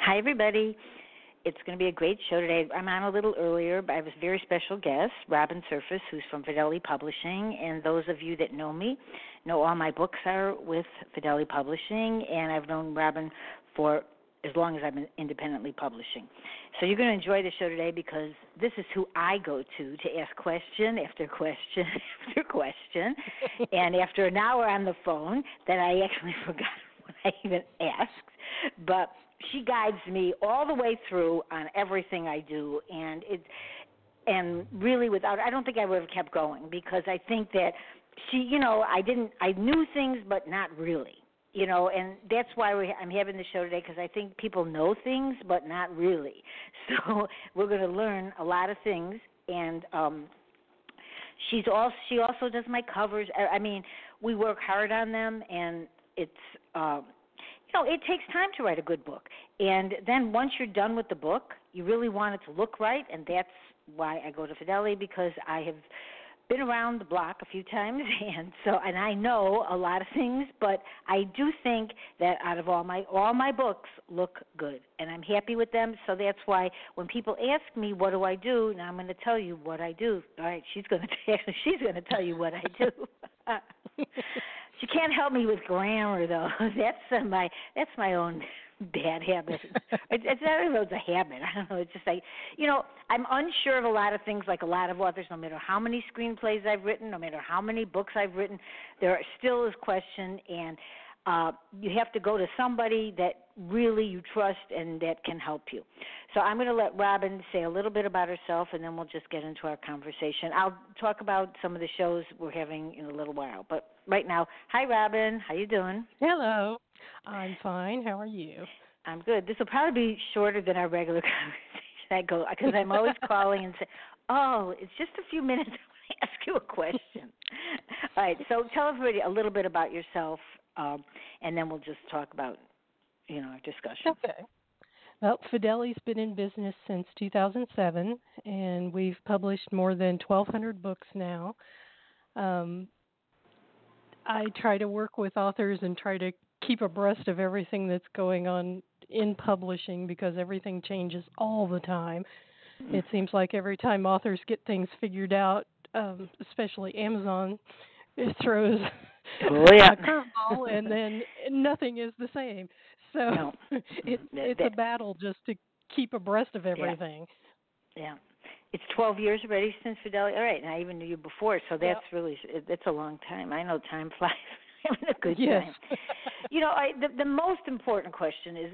Hi, everybody. It's going to be a great show today. I'm on a little earlier, but I have a very special guest, Robin Surface, who's from Fideli Publishing. And those of you that know me know all my books are with Fideli Publishing, and I've known Robin for as long as I've been independently publishing. So you're going to enjoy the show today because this is who I go to ask question after question after question. And after an hour on the phone that I actually forgot what I even asked, but she guides me all the way through on everything I do, and really without, I don't think I would have kept going because I think that she, I knew things, but not really, and that's why I'm having the show today, because I think people know things, but not really. So we're going to learn a lot of things, and she also does my covers. I mean, we work hard on them, and it's, it takes time to write a good book. And then once you're done with the book, you really want it to look right, and that's why I go to Fideli, because I have been around the block a few times, and I know a lot of things, but I do think that out of all my books look good, and I'm happy with them. So that's why when people ask me, what do I do? Now I'm going to tell you what I do. All right, she's going to tell you what I do. She can't help me with grammar, though. That's my own bad habit. It's not even a habit. I don't know. It's just like, I'm unsure of a lot of things, like a lot of authors. No matter how many screenplays I've written, no matter how many books I've written, there still is question, and you have to go to somebody that really you trust and that can help you. So I'm going to let Robin say a little bit about herself, and then we'll just get into our conversation. I'll talk about some of the shows we're having in a little while, but right now, hi, Robin. How you doing? Hello. I'm fine. How are you? I'm good. This will probably be shorter than our regular conversation. I go, because I'm always calling and say, oh, it's just a few minutes. I want to ask you a question. All right. So tell everybody a little bit about yourself, and then we'll just talk about our discussion. Okay. Well, Fideli's been in business since 2007, and we've published more than 1,200 books now. I try to work with authors and try to keep abreast of everything that's going on in publishing, because everything changes all the time. It seems like every time authors get things figured out, especially Amazon, it throws a curveball, and then nothing is the same. So no. It's a battle just to keep abreast of everything. Yeah. It's 12 years already since Fideli. All right, and I even knew you before, so that's really – that's a long time. I know time flies. Having a good time. The most important question is,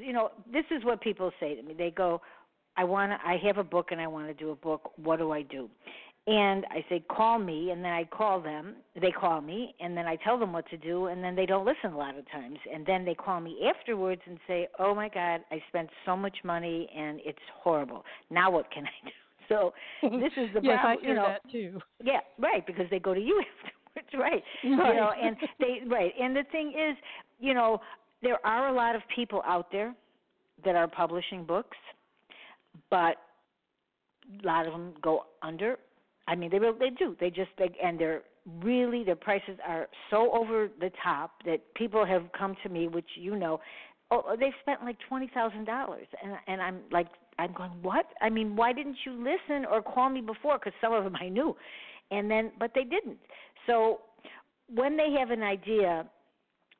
this is what people say to me. They go, I have a book and I want to do a book. What do I do? And I say, call me, and then I call them. They call me, and then I tell them what to do, and then they don't listen a lot of times. And then they call me afterwards and say, oh, my God, I spent so much money, and it's horrible. Now what can I do? So this is the problem. Yes, I hear that too. Yeah, right, because they go to you afterwards, right? And the thing is, there are a lot of people out there that are publishing books, but a lot of them go under. I mean, they do. And their prices are so over the top that people have come to me, which they've spent like $20,000, and I'm going, what? I mean, why didn't you listen or call me before? Because some of them I knew, but they didn't. So when they have an idea,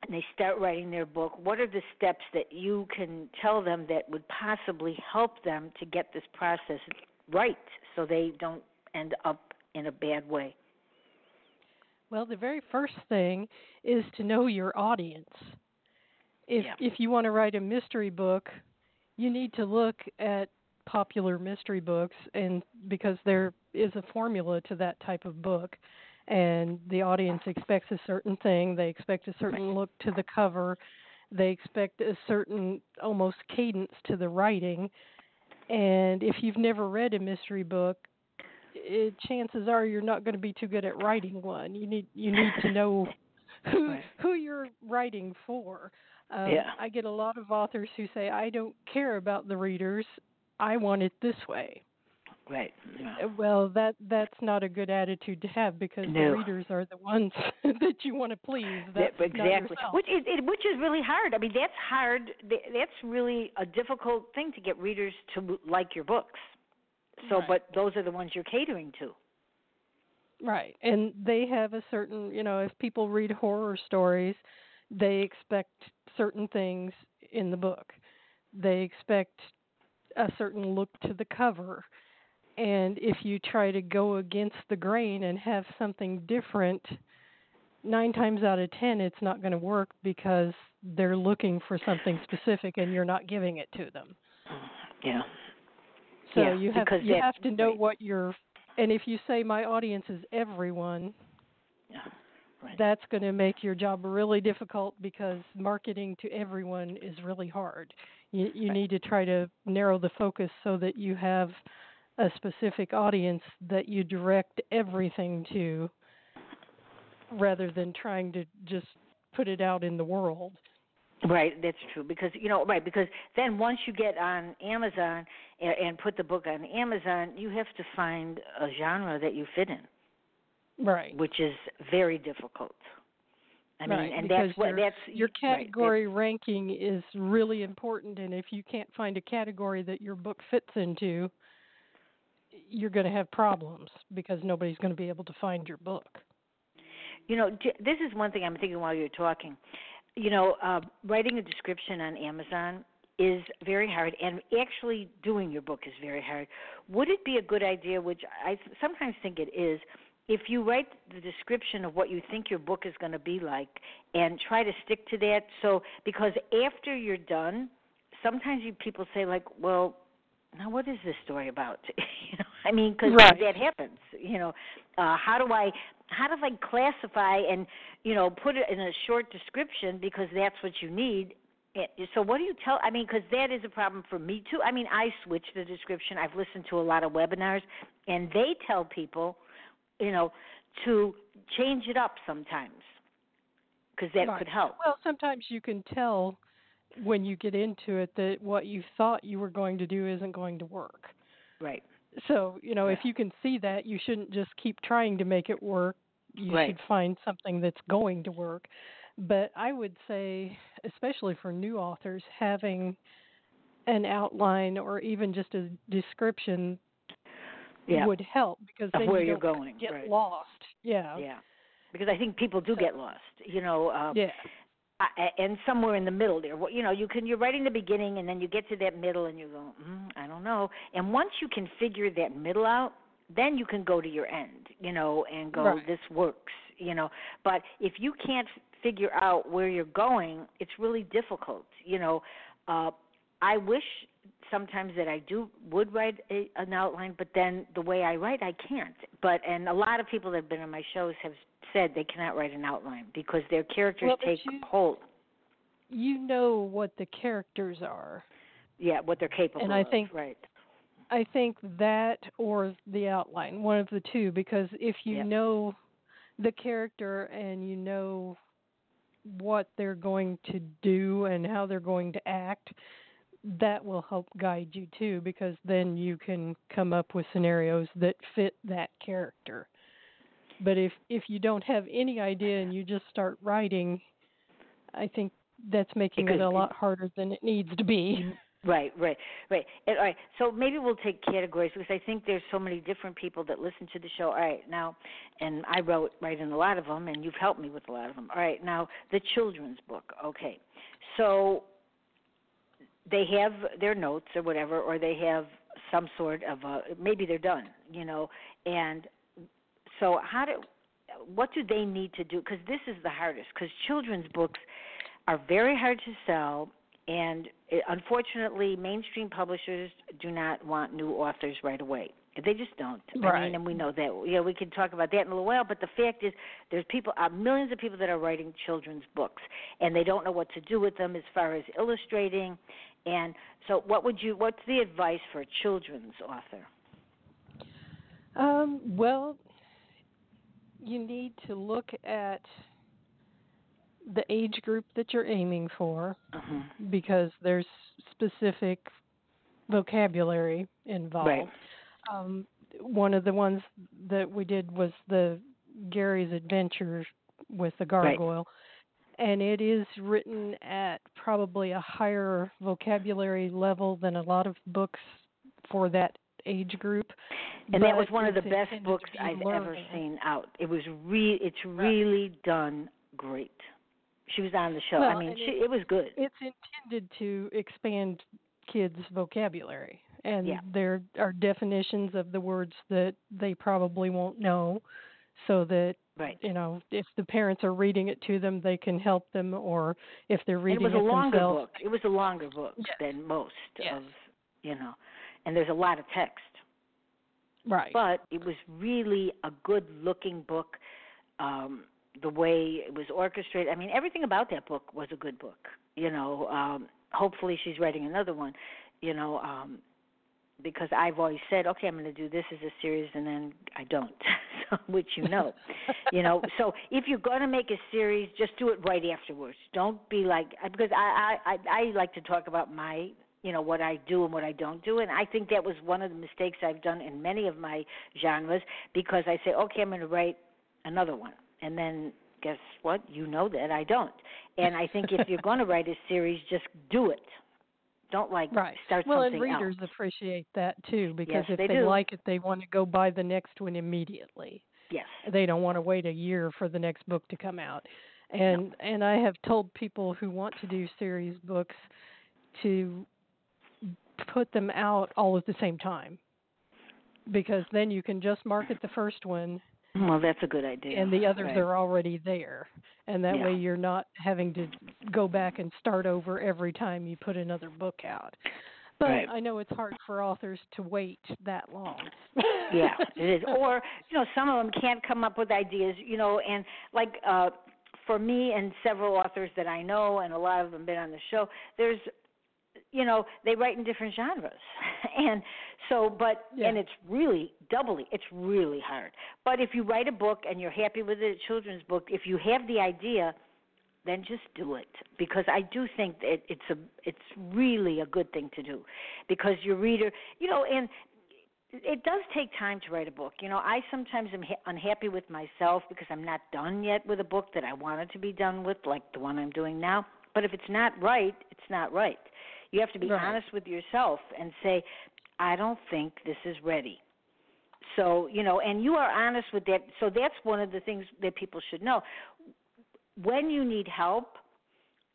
and they start writing their book, what are the steps that you can tell them that would possibly help them to get this process right so they don't end up in a bad way? Well, the very first thing is to know your audience. If you want to write a mystery book, you need to look at popular mystery books, and because there is a formula to that type of book, and the audience expects a certain thing. They expect a certain look to the cover. They expect a certain almost cadence to the writing. And if you've never read a mystery book, chances are you're not going to be too good at writing one. You need to know who you're writing for. I get a lot of authors who say, I don't care about the readers. I want it this way. Right. Yeah. Well, that's not a good attitude to have, because the readers are the ones that you want to please. That's exactly. Which is really hard. I mean, that's hard. That's really a difficult thing to get readers to like your books. So, right. But those are the ones you're catering to. Right. And they have a certain, if people read horror stories, they expect certain things in the book. They expect a certain look to the cover. And if you try to go against the grain and have something different, 9 times out of 10, it's not going to work, because they're looking for something specific and you're not giving it to them. Yeah. So you have to know what you're, and if you say my audience is everyone, that's going to make your job really difficult, because marketing to everyone is really hard. You need to try to narrow the focus so that you have a specific audience that you direct everything to, rather than trying to just put it out in the world. Right, that's true, because because then once you get on Amazon and put the book on Amazon, you have to find a genre that you fit in. Right. Which is very difficult. I mean, and that's what your category ranking is really important, and if you can't find a category that your book fits into, you're going to have problems, because nobody's going to be able to find your book. This is one thing I'm thinking while you're talking. Writing a description on Amazon is very hard, and actually doing your book is very hard. Would it be a good idea, which I sometimes think it is, if you write the description of what you think your book is going to be like and try to stick to that? So, because after you're done, sometimes people say, like, well, now what is this story about? Because that happens. How do I classify and put it in a short description, because that's what you need. So what do you tell? I mean, because that is a problem for me too. I mean, I switch the description. I've listened to a lot of webinars, and they tell people, to change it up sometimes, because that could help. Well, sometimes you can tell when you get into it that what you thought you were going to do isn't going to work. Right. So, if you can see that, you shouldn't just keep trying to make it work. You should find something that's going to work. But I would say, especially for new authors, having an outline or even just a description would help, because then where you're going get lost. Yeah. Yeah. Because I think people do get lost, and somewhere in the middle there, you're right in the beginning, and then you get to that middle, and you go, I don't know. And once you can figure that middle out, then you can go to your end, and go, this works, But if you can't figure out where you're going, it's really difficult, I wish sometimes that would write an outline, but then the way I write, I can't. And a lot of people that have been on my shows have said they cannot write an outline because their characters take hold. You know what the characters are. Yeah, what they're capable of. I think that or the outline, one of the two, because if you know the character and you know what they're going to do and how they're going to act, that will help guide you too, because then you can come up with scenarios that fit that character. But if you don't have any idea and you just start writing, I think that's making it a lot harder than it needs to be. Right. And, all right, so maybe we'll take categories because I think there's so many different people that listen to the show. All right, now, and I write in a lot of them, and you've helped me with a lot of them. All right, now, the children's book. Okay, so they have their notes or whatever, or they have some sort of maybe they're done, and so what do they need to do? Because this is the hardest, because children's books are very hard to sell. And unfortunately, mainstream publishers do not want new authors right away. They just don't. Right. I mean, and we know that. Yeah, we can talk about that in a little while. But the fact is, there's millions of people that are writing children's books, and they don't know what to do with them as far as illustrating. And so, what's the advice for a children's author? Well, you need to look at the age group that you're aiming for, because there's specific vocabulary involved. Right. One of the ones that we did was the Gary's Adventure with the Gargoyle, right, and it is written at probably a higher vocabulary level than a lot of books for that age group. And that was one of the best books I've ever seen out. It's really done great. She was on the show. Well, I mean, it was good. It's intended to expand kids' vocabulary. And there are definitions of the words that they probably won't know, so that, if the parents are reading it to them, they can help them, or if they're reading it themselves. It was a longer book than most of, and there's a lot of text. Right. But it was really a good-looking book, the way it was orchestrated. I mean, everything about that book was a good book, hopefully she's writing another one, because I've always said, okay, I'm going to do this as a series, and then I don't, which So if you're going to make a series, just do it right afterwards. Don't be like, because I like to talk about my, what I do and what I don't do. And I think that was one of the mistakes I've done in many of my genres, because I say, okay, I'm going to write another one. And then guess what? That I don't. And I think if you're going to write a series, just do it. Don't start something else. Well, and readers appreciate that too, because if they like it, they want to go buy the next one immediately. Yes. They don't want to wait a year for the next book to come out. And I have told people who want to do series books to put them out all at the same time, because then you can just market the first one. Well, that's a good idea. And the others are already there. And that way you're not having to go back and start over every time you put another book out. But I know it's hard for authors to wait that long. Yeah, it is. Or, some of them can't come up with ideas, and for me and several authors that I know, and a lot of them have been on the show, there's, they write in different genres. And so, and it's really hard. But if you write a book and you're happy with it, a children's book, if you have the idea, then just do it. Because I do think that it's really a good thing to do. Because your reader, and it does take time to write a book. I sometimes am unhappy with myself because I'm not done yet with a book that I wanted to be done with, like the one I'm doing now. But if it's not right, it's not right. You have to be honest with yourself and say, I don't think this is ready. So, and you are honest with that. So that's one of the things that people should know. When you need help,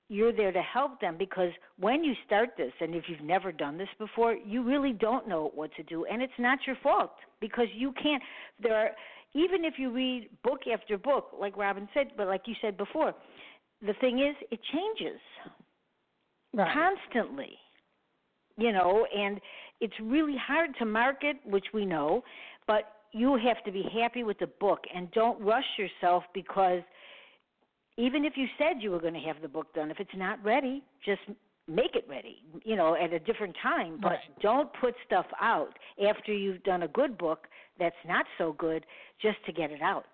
you're there to help them, because when you start this, and if you've never done this before, you really don't know what to do. And it's not your fault, because you can't. Even if you read book after book, like Robin said, but like you said before, the thing is, it changes. Right. Constantly, and it's really hard to market, which we know, but you have to be happy with the book, and don't rush yourself, because even if you said you were going to have the book done, if it's not ready, just make it ready, at a different time, but don't put stuff out after you've done a good book that's not so good just to get it out.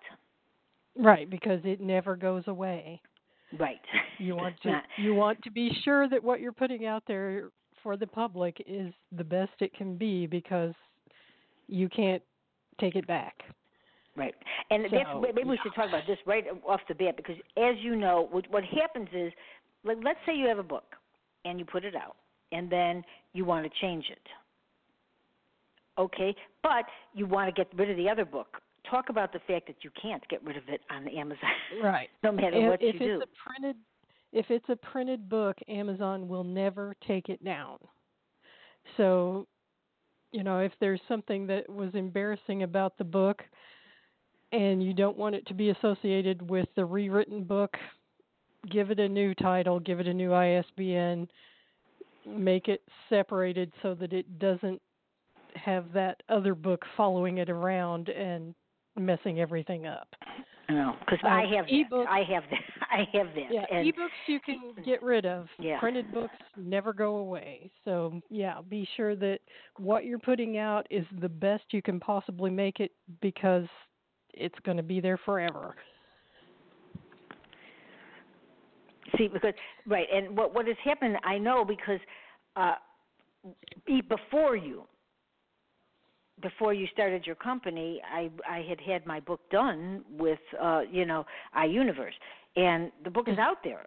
Right, because it never goes away. Right. You want to be sure that what you're putting out there for the public is the best it can be, because you can't take it back. Right. And maybe we should talk about this right off the bat, because as you know, what happens is, like, let's say you have a book and you put it out, and then you want to change it. Okay, but you want to get rid of the other book. Talk about the fact that you can't get rid of it on Amazon. Right. No matter what you do. If it's a printed book, Amazon will never take it down. So, you know, if there's something that was embarrassing about the book and you don't want it to be associated with the rewritten book, give it a new title, give it a new ISBN, make it separated so that it doesn't have that other book following it around and messing everything up. No, because I have that. Yeah, and ebooks you can get rid of. Yeah. Printed books never go away. So yeah, be sure that what you're putting out is the best you can possibly make it, because it's going to be there forever. See, because right, and what has happened, I know, because before you started your company, I had my book done with, iUniverse. And the book is out there,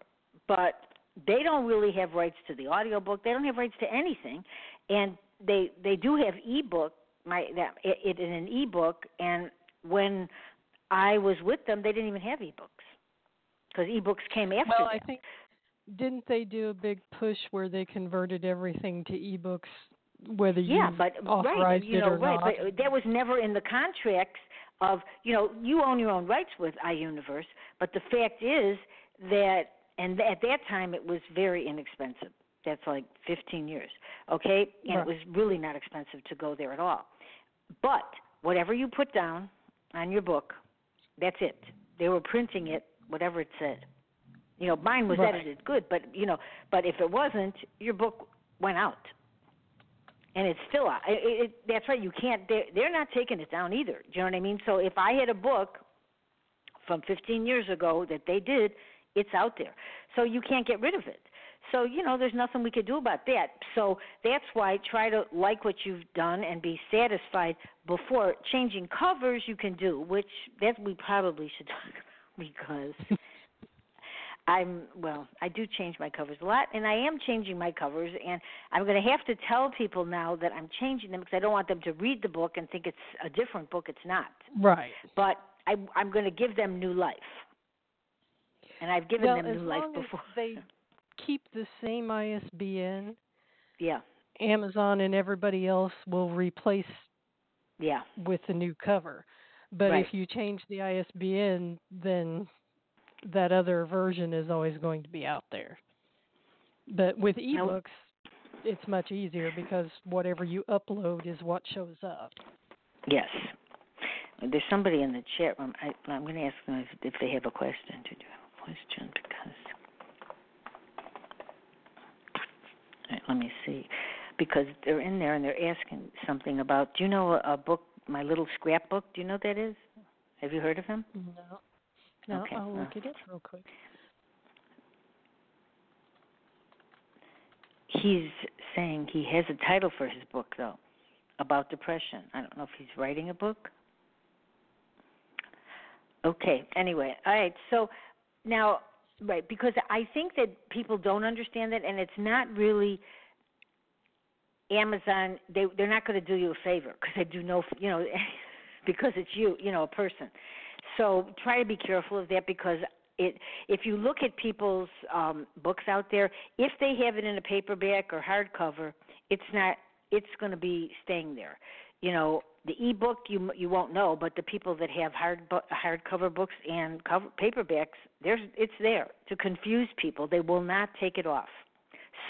but they don't really have rights to the audiobook. They don't have rights to anything. And they do have ebook, in an ebook. And when I was with them, they didn't even have ebooks because ebooks came after them. Well, I think, didn't they do a big push where they converted everything to ebooks? Whether you authorized it or not. Yeah, but that was never in the contracts of, you own your own rights with iUniverse, but the fact is that, and at that time it was very inexpensive. That's like 15 years, okay? And It was really not expensive to go there at all. But whatever you put down on your book, that's it. They were printing it, whatever it said. Mine was edited good, but, but if it wasn't, your book went out. And it's still out. That's right. You can't. They're not taking it down either. Do you know what I mean? So if I had a book from 15 years ago that they did, it's out there. So you can't get rid of it. So there's nothing we could do about that. So that's why try to like what you've done and be satisfied before changing covers. You can do, which that we probably should talk about, because I do change my covers a lot, and I am changing my covers, and I'm going to have to tell people now that I'm changing them, because I don't want them to read the book and think it's a different book. It's not. Right. But I'm going to give them new life, and I've given them new life before. As they keep the same ISBN, Amazon and everybody else will replace with the new cover. But if you change the ISBN, then that other version is always going to be out there. But with ebooks, it's much easier, because whatever you upload is what shows up. Yes. There's somebody in the chat room. I'm going to ask them if they have a question. Did you have a question? Because let me see. Because they're in there and they're asking something about, do you know a book, My Little Scrapbook? Do you know what that is? Have you heard of him? No. No, okay. I'll look it up real quick. He's saying he has a title for his book, though, about depression. I don't know if he's writing a book. Okay, anyway, all right, so now, because I think that people don't understand that, and it's not really Amazon. They're not going to do you a favor, because they do no, because it's a person. So try to be careful of that, because if you look at people's books out there, if they have it in a paperback or hardcover, it's going to be staying there. The e-book you won't know, but the people that have hardcover books and paperbacks, it's there to confuse people. They will not take it off.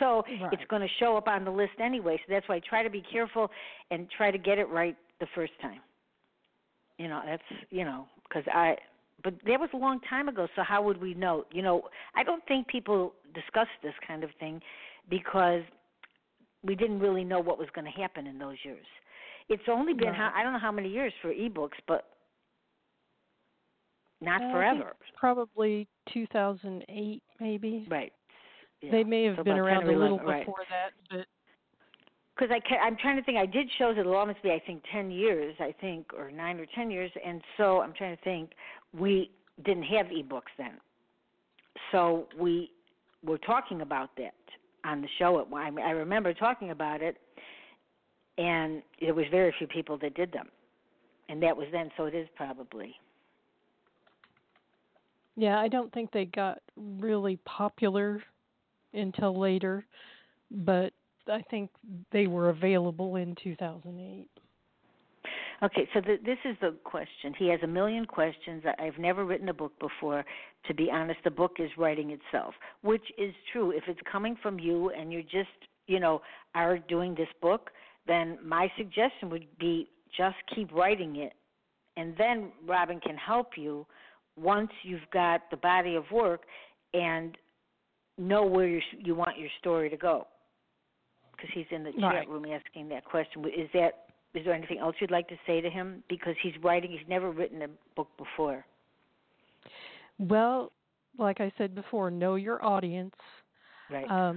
So it's going to show up on the list anyway. So that's why try to be careful and try to get it right the first time. But that was a long time ago, so how would we know? I don't think people discuss this kind of thing, because we didn't really know what was going to happen in those years. It's only been, I don't know how many years for ebooks, but not forever. Probably 2008, maybe. Right. Yeah. They may have been around a little before that, but. Because I'm trying to think, I did shows that will almost be, I think, 10 years, or 9 or 10 years. And so I'm trying to think, we didn't have ebooks then. So we were talking about that. on the show. I remember talking about it, and there was very few people that did them. And that was then, so it is probably. Yeah, I don't think they got really popular until later, but I think they were available in 2008. Okay, so this is the question. He has 1,000,000 questions. I've never written a book before. To be honest, the book is writing itself, which is true. If it's coming from you and you just, are doing this book, then my suggestion would be just keep writing it. And then Robin can help you once you've got the body of work and know where you want your story to go. Because he's in the chat room asking that question. Is there anything else you'd like to say to him? Because he's never written a book before. Well, like I said before, know your audience. Right.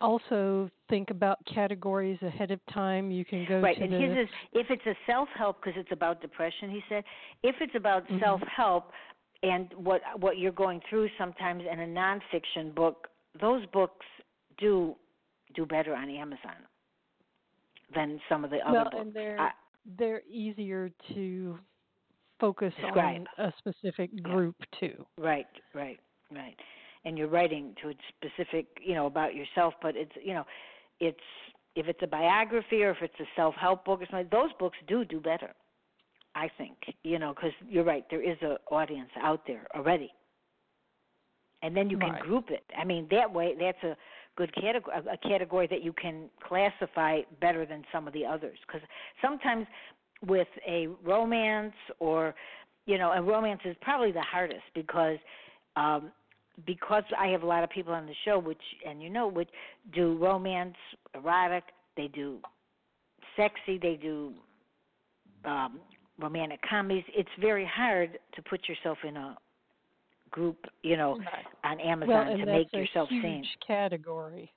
Also, think about categories ahead of time. You can go to and his is, if it's a self-help, because it's about depression, he said, if it's about self-help and what you're going through sometimes in a nonfiction book, those books do better on Amazon than some of the other books. And they're easier to focus on a specific group, too. Right. And you're writing to a specific, about yourself, but it's, if it's a biography or if it's a self-help book, those books do better, I think, because you're right, there is an audience out there already. And then you can group it. I mean, that way, that's a good category, a category that you can classify better than some of the others. Because sometimes with a romance or, a romance is probably the hardest because I have a lot of people on the show which do romance, erotic, they do sexy, they do romantic comedies. It's very hard to put yourself in a group, on Amazon to make yourself seen. Huge category.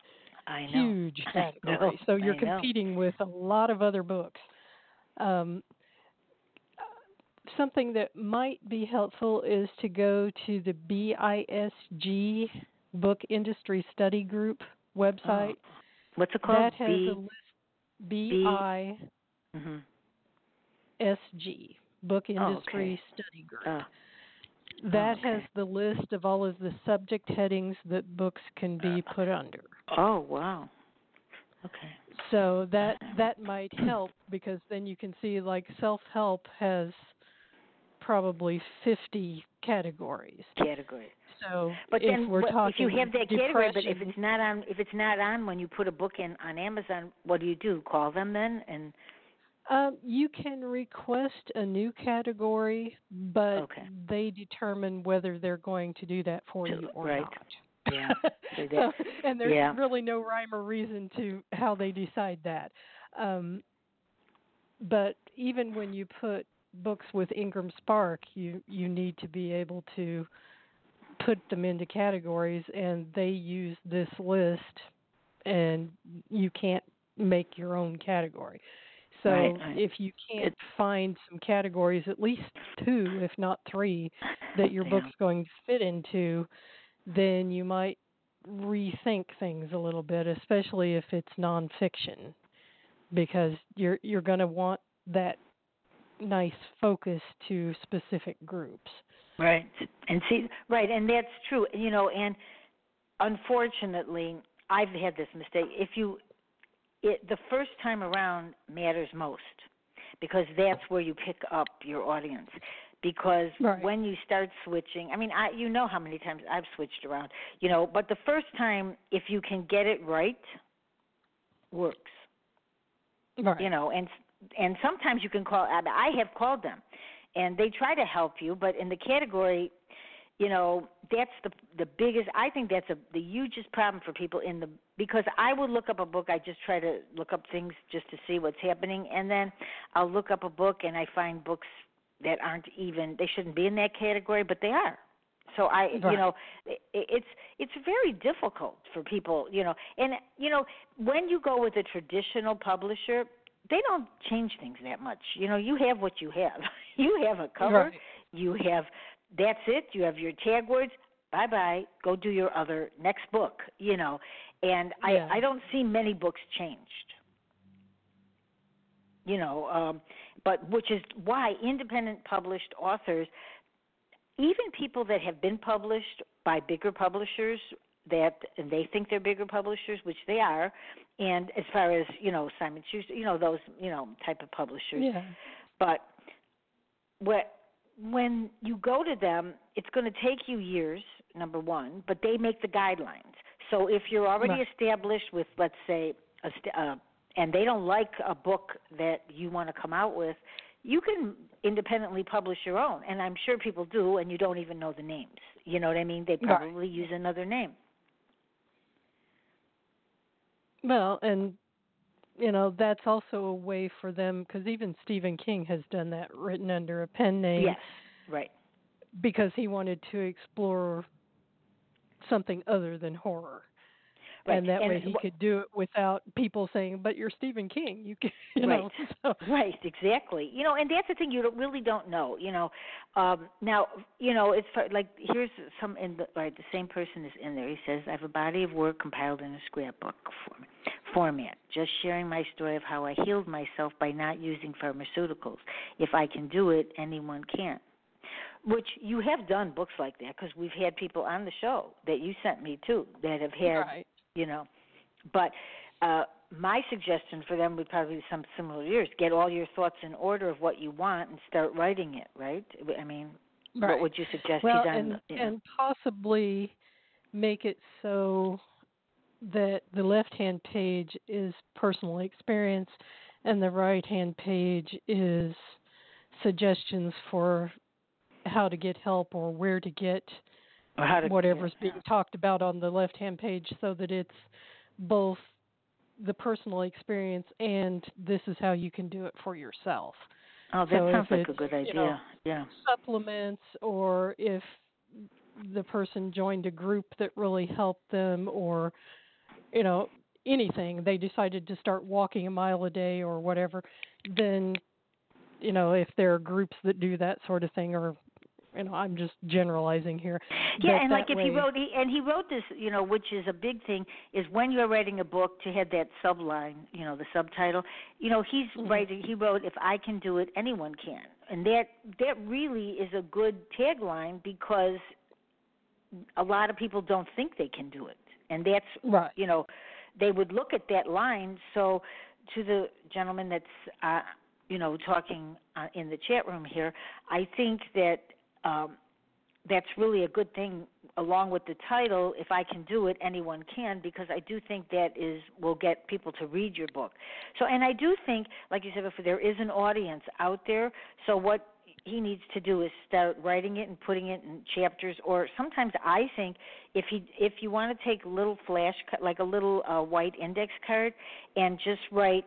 I know. Huge category. So you're competing with a lot of other books. Something that might be helpful is to go to the BISG Book Industry Study Group website. What's it called? That has a list. BISG Book Industry Study Group. That has the list of all of the subject headings that books can be put under. Oh, wow. Okay. So that might help because then you can see self-help has probably 50 categories. So if you have that category, but if it's not on when you put a book in on Amazon, what do? Call them then and... you can request a new category, but they determine whether they're going to do that for you or not. Yeah. And there's really no rhyme or reason to how they decide that. But even when you put books with IngramSpark, you need to be able to put them into categories, and they use this list, and you can't make your own category. So if you can't find some categories, at least 2, if not 3, that your book's going to fit into, then you might rethink things a little bit, especially if it's nonfiction, because you're going to want that nice focus to specific groups. Right. And see, and that's true. And unfortunately, I've had this mistake. The first time around matters most because that's where you pick up your audience. Because when you start switching, how many times I've switched around, but the first time, if you can get it right, works. Right. And sometimes you can call, I have called them, and they try to help you, but in the category, that's the biggest, I think that's the hugest problem for people because I would look up a book, I just try to look up things just to see what's happening, and then I'll look up a book and I find books that aren't even, they shouldn't be in that category, but they are. So it's very difficult for people, and when you go with a traditional publisher, they don't change things that much. You have what you have. You have a cover, you have, that's it. You have your tag words. Bye-bye. Go do your next book, And I don't see many books changed, you know, but which is why independent published authors, even people that have been published by bigger publishers, that they think they're bigger publishers, which they are, and as far as, you know, Simon Schuster, you know, those, you know, type of publishers. Yeah. But when you go to them, it's going to take you years, number one, but they make the guidelines. So if you're already established with, let's say, and they don't like a book that you want to come out with, you can independently publish your own. And I'm sure people do, and you don't even know the names. You know what I mean? They probably use another name. Well, and, you know, that's also a way for them, because even Stephen King has done that, written under a pen name. Yes, right. Because he wanted to explore something other than horror. Right. And that way he could do it without people saying, but you're Stephen King. You can, you know. So. Right, exactly. You know, and that's the thing you really don't know, you know. Now, you know, it's like here's some, the same person is in there. He says, I have a body of work compiled in a scrapbook format, just sharing my story of how I healed myself by not using pharmaceuticals. If I can do it, anyone can. Which you have done books like that, because we've had people on the show that you sent me too that have had, you know. But my suggestion for them would probably be some similar years. Get all your thoughts in order of what you want and start writing it, right? I mean, what would you suggest? Well, and possibly make it so that the left-hand page is personal experience and the right-hand page is suggestions for how to get help or where to get whatever's being talked about on the left-hand page, so that it's both the personal experience and this is how you can do it for yourself. Oh, that sounds like a good idea. You know, supplements, or if the person joined a group that really helped them, or, you know, anything, they decided to start walking a mile a day or whatever, then, you know, if there are groups that do that sort of thing, or, you know, I'm just generalizing here. Yeah, and like if he wrote this, you know, which is a big thing, is when you're writing a book to have that subline, you know, the subtitle. You know, he wrote, if I can do it, anyone can. And that really is a good tagline, because a lot of people don't think they can do it. And that's, you know, they would look at that line. So to the gentleman that's, you know, talking in the chat room here, I think that, that's really a good thing, along with the title, if I can do it, anyone can, because I do think that will get people to read your book. So, and I do think, like you said before, there is an audience out there, so what he needs to do is start writing it and putting it in chapters, or sometimes I think if you want to take little flash, like a little white index card, and just write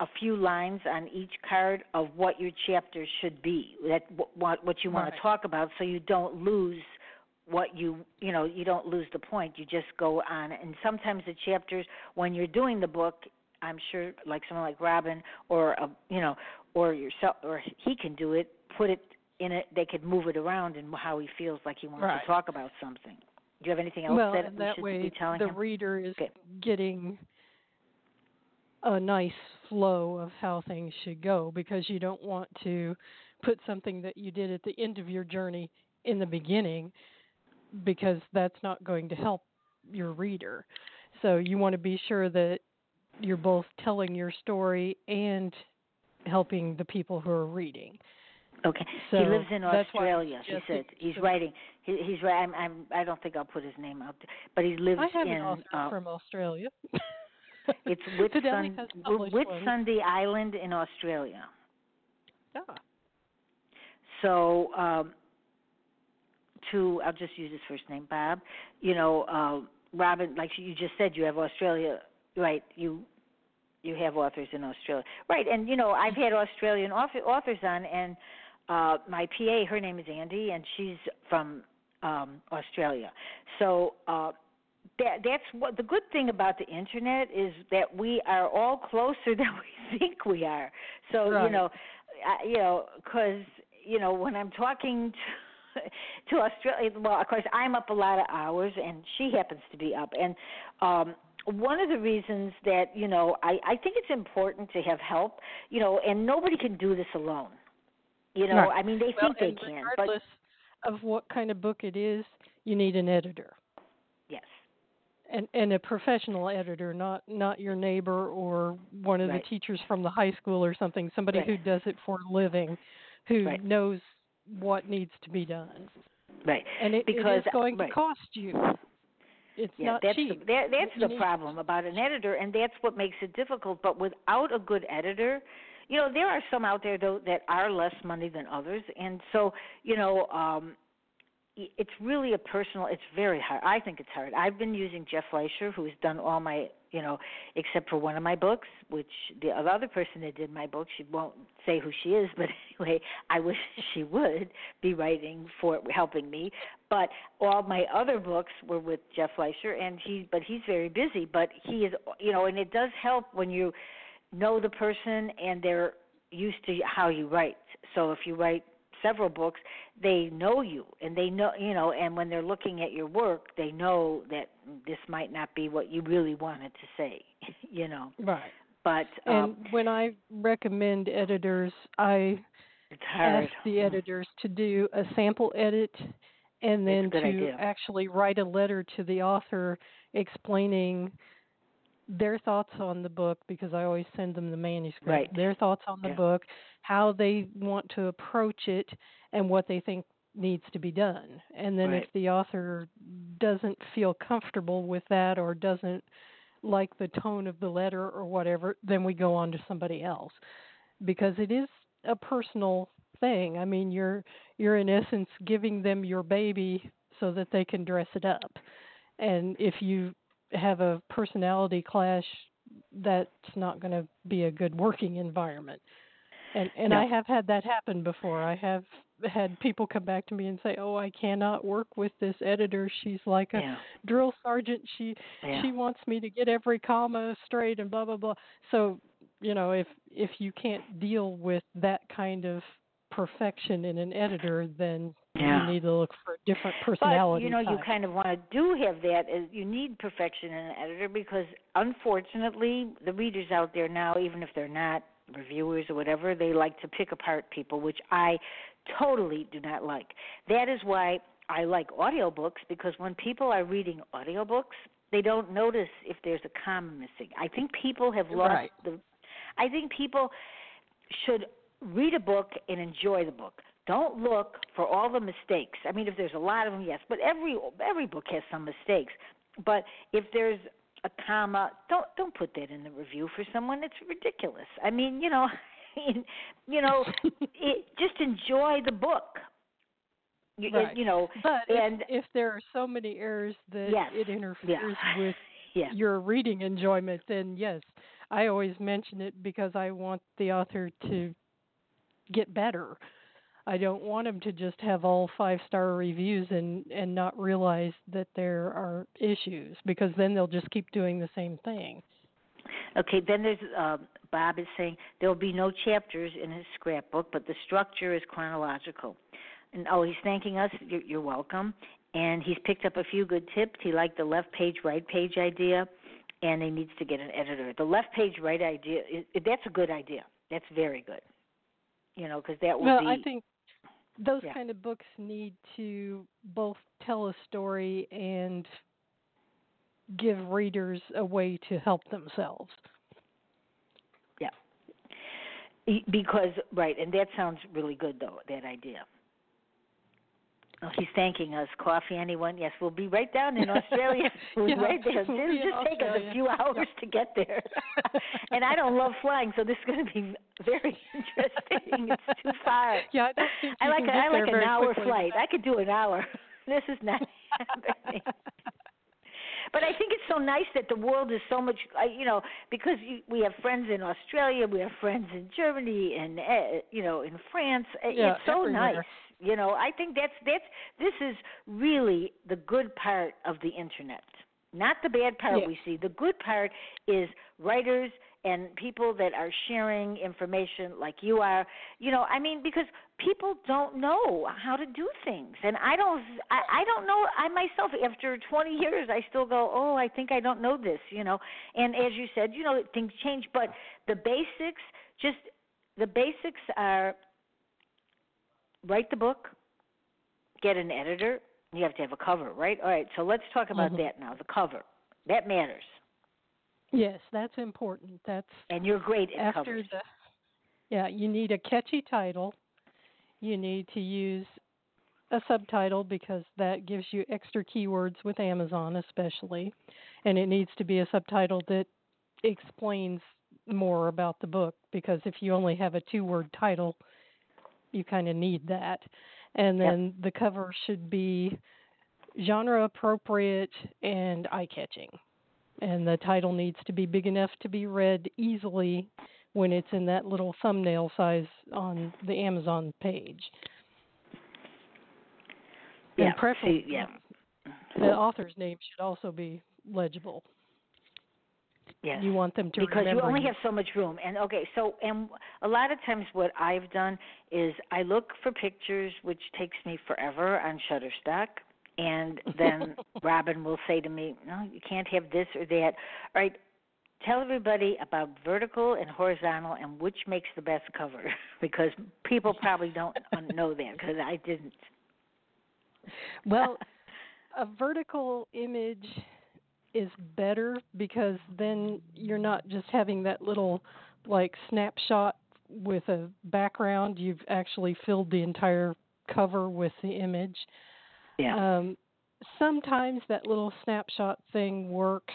a few lines on each card of what your chapter should be, what you want to talk about, so you don't lose what you know, you don't lose the point. You just go on. And sometimes the chapters, when you're doing the book, I'm sure like someone like Robin or yourself, or he can do it, put it in it. They could move it around and how he feels like he wants to talk about something. Do you have anything else that we should be telling him? The reader is getting a nice flow of how things should go, because you don't want to put something that you did at the end of your journey in the beginning, because that's not going to help your reader. So you want to be sure that you're both telling your story and helping the people who are reading. Okay. So he lives in Australia. He said he's writing. He's right. I don't think I'll put his name out there, but he lives an author from Australia. It's Whitsunday Island in Australia. Yeah. So, I'll just use his first name, Bob. You know, Robin, like you just said, you have Australia, right? You have authors in Australia, right? And you know, I've had Australian authors on, and my PA, her name is Andy, and she's from Australia. So. That's what the good thing about the internet is, that we are all closer than we think we are. So you know, because you know, when I'm talking to Australia. Well, of course, I'm up a lot of hours, and she happens to be up. And one of the reasons that, you know, I think it's important to have help, you know, and nobody can do this alone. You know, I mean, they think they can. Regardless of what kind of book it is, you need an editor. Yes. And a professional editor, not your neighbor or one of the teachers from the high school or something, somebody who does it for a living, who knows what needs to be done. Right. And it is going to cost you. It's not cheap. That's the problem about an editor, and that's what makes it difficult. But without a good editor, you know, there are some out there, though, that are less money than others. And so, you know, it's really it's very hard. I think it's hard. I've been using Jeff Fleischer, who's done all my, you know, except for one of my books, which the other person that did my book, she won't say who she is, but anyway, I wish she would be writing for helping me. But all my other books were with Jeff Fleischer, but he's very busy. But he is, you know, and it does help when you know the person and they're used to how you write. So if you write several books, they know you, and they know, you know, and when they're looking at your work, they know that this might not be what you really wanted to say, you know. Right. But and when I recommend editors, I ask the editors to do a sample edit and then to actually write a letter to the author explaining their thoughts on the book, because I always send them the manuscript, their thoughts on the book, how they want to approach it, and what they think needs to be done. And then if the author doesn't feel comfortable with that or doesn't like the tone of the letter or whatever, then we go on to somebody else, because it is a personal thing. I mean, you're in essence giving them your baby so that they can dress it up. And if you have a personality clash, that's not going to be a good working environment. And I have had that happen before. I have had people come back to me and say, "Oh, I cannot work with this editor. She's like a drill sergeant. She wants me to get every comma straight and blah, blah, blah." So, you know, if you can't deal with that kind of perfection in an editor, then you need to look for a different personality. But, you know, you kind of want to have that. You need perfection in an editor, because, unfortunately, the readers out there now, even if they're not reviewers or whatever, they like to pick apart people, which I totally do not like. That is why I like audiobooks, because when people are reading audiobooks, they don't notice if there's a comma missing. I think people have lost I think people should read a book and enjoy the book. Don't look for all the mistakes. I mean, if there's a lot of them, yes, but every book has some mistakes. But if there's a comma, don't put that in the review for someone. It's ridiculous. I mean, you know, just enjoy the book. You know, but if there are so many errors that it interferes with your reading enjoyment, then yes, I always mention it, because I want the author to get better. I don't want them to just have all 5-star reviews and not realize that there are issues, because then they'll just keep doing the same thing. Okay, then there's Bob is saying there will be no chapters in his scrapbook, but the structure is chronological. And he's thanking us. You're welcome. And he's picked up a few good tips. He liked the left page, right page idea, and he needs to get an editor. The left page, right idea, that's a good idea. That's very good. You know, because that would be... I think those kind of books need to both tell a story and give readers a way to help themselves. Yeah. Because, and that sounds really good, though, that idea. Oh, he's thanking us. Coffee, anyone? Yes, we'll be right down in Australia. Right there. It'll just take us a few hours to get there. And I don't love flying, so this is going to be very interesting. It's too far. Yeah, I don't think you can get there very quickly. I like an hour flight. I could do an hour. This is not happening. But I think it's so nice that the world is so much, you know, because we have friends in Australia, we have friends in Germany, and you know, in France. Yeah, it's so everywhere. Nice. You know, I think this is really the good part of the internet, not the bad part we see. The good part is writers and people that are sharing information like you are, you know, I mean, because people don't know how to do things. And I don't know, I myself, after 20 years, I still go, oh, I think I don't know this, you know. And as you said, you know, things change. But the basics are write the book, get an editor. You have to have a cover, right? All right, so let's talk about that now, the cover. That matters. Yes, that's important. And you're great at covers. Yeah, you need a catchy title. You need to use a subtitle because that gives you extra keywords with Amazon especially. And it needs to be a subtitle that explains more about the book, because if you only have a two-word title, you kind of need that. And then the cover should be genre appropriate and eye-catching. And the title needs to be big enough to be read easily when it's in that little thumbnail size on the Amazon page. Yeah. And preferably, the author's name should also be legible. Yes. You want them to remember. Because you only have so much room. And okay, so and a lot of times what I've done is I look for pictures, which takes me forever on Shutterstock, and then Robin will say to me, no, you can't have this or that. All right, tell everybody about vertical and horizontal and which makes the best cover, because people probably don't know that, because I didn't. Well, a vertical image is better, because then you're not just having that little like snapshot with a background. You've actually filled the entire cover with the image. Yeah. Sometimes that little snapshot thing works,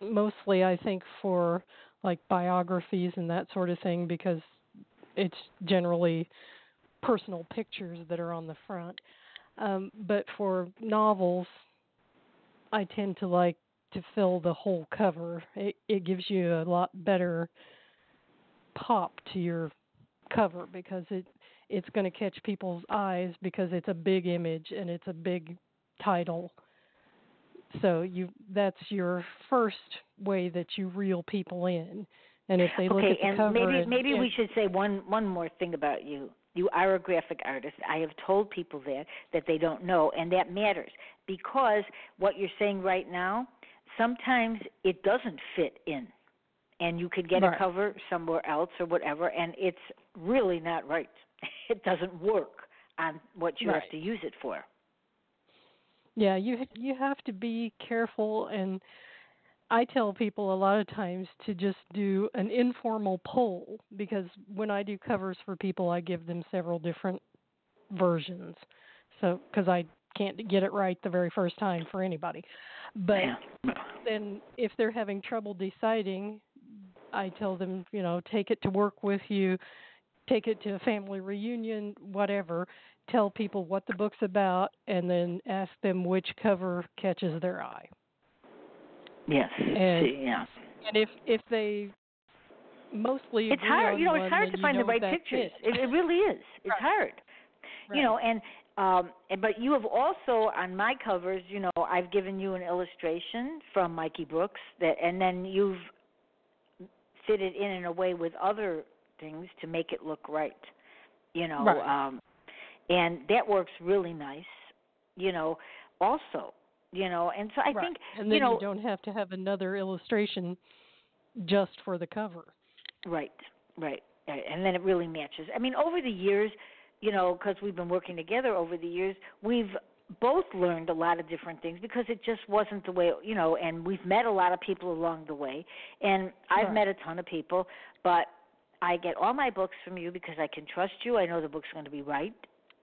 mostly I think for like biographies and that sort of thing, because it's generally personal pictures that are on the front. But for novels, I tend to like to fill the whole cover. It gives you a lot better pop to your cover, because it's going to catch people's eyes, because it's a big image and it's a big title. So that's your first way that you reel people in. And if they look at the cover... Maybe we should say one more thing about you. You are a graphic artist. I have told people that they don't know, and that matters, because what you're saying right now, sometimes it doesn't fit in, and you could get a cover somewhere else or whatever, and it's really not right. It doesn't work on what you have to use it for. Yeah, you have to be careful, and I tell people a lot of times to just do an informal poll, because when I do covers for people, I give them several different versions. So, because I can't get it right the very first time for anybody. But then if they're having trouble deciding, I tell them, you know, take it to work with you, take it to a family reunion, whatever. Tell people what the book's about, and then ask them which cover catches their eye. Yes. And if they mostly, it's hard. You know, it's hard to find the right pictures. It really is. It's hard. Right. You know, and but you have also on my covers, you know, I've given you an illustration from Mikey Brooks, and then you've fitted in a way with other things to make it look right. You know, and that works really nice. You know, also. You know, and so I think, and then you know, you don't have to have another illustration just for the cover. Right. And then it really matches. I mean, over the years, you know, because we've been working together over the years, we've both learned a lot of different things, because it just wasn't the way, you know, and we've met a lot of people along the way. And I've met a ton of people, but I get all my books from you because I can trust you. I know the book's going to be right.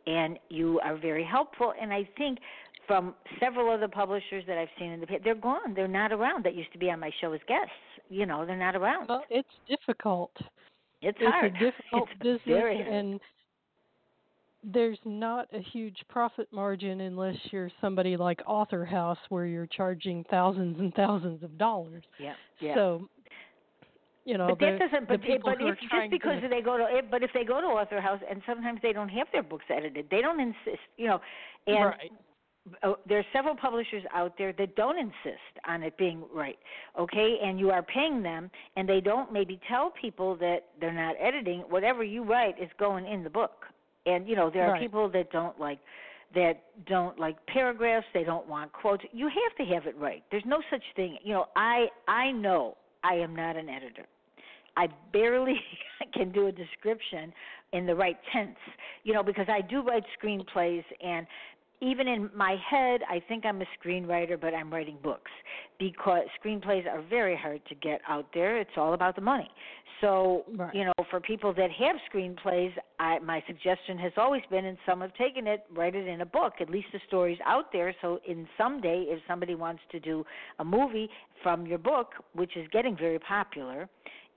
And you are very helpful. And I think from several other publishers that I've seen in the past, they're gone. They're not around. That used to be on my show as guests. You know, they're not around. Well, it's difficult. It's hard. It's a difficult business, and there's not a huge profit margin unless you're somebody like Author House, where you're charging thousands and thousands of dollars. Yeah. So, you know, but that doesn't. But if they go to Author House, and sometimes they don't have their books edited, they don't insist. You know, and there are several publishers out there that don't insist on it being right, okay? And you are paying them, and they don't maybe tell people that they're not editing. Whatever you write is going in the book. And, you know, there are right. people that don't like paragraphs. They don't want quotes. You have to have it right. There's no such thing. You know, I know I am not an editor. I barely can do a description in the right tense, you know, because I do write screenplays, and even in my head, I think I'm a screenwriter, but I'm writing books because screenplays are very hard to get out there. It's all about the money. So, right. you know, for people that have screenplays, my suggestion has always been, and some have taken it, write it in a book. At least the story's out there. So in someday, if somebody wants to do a movie from your book, which is getting very popular,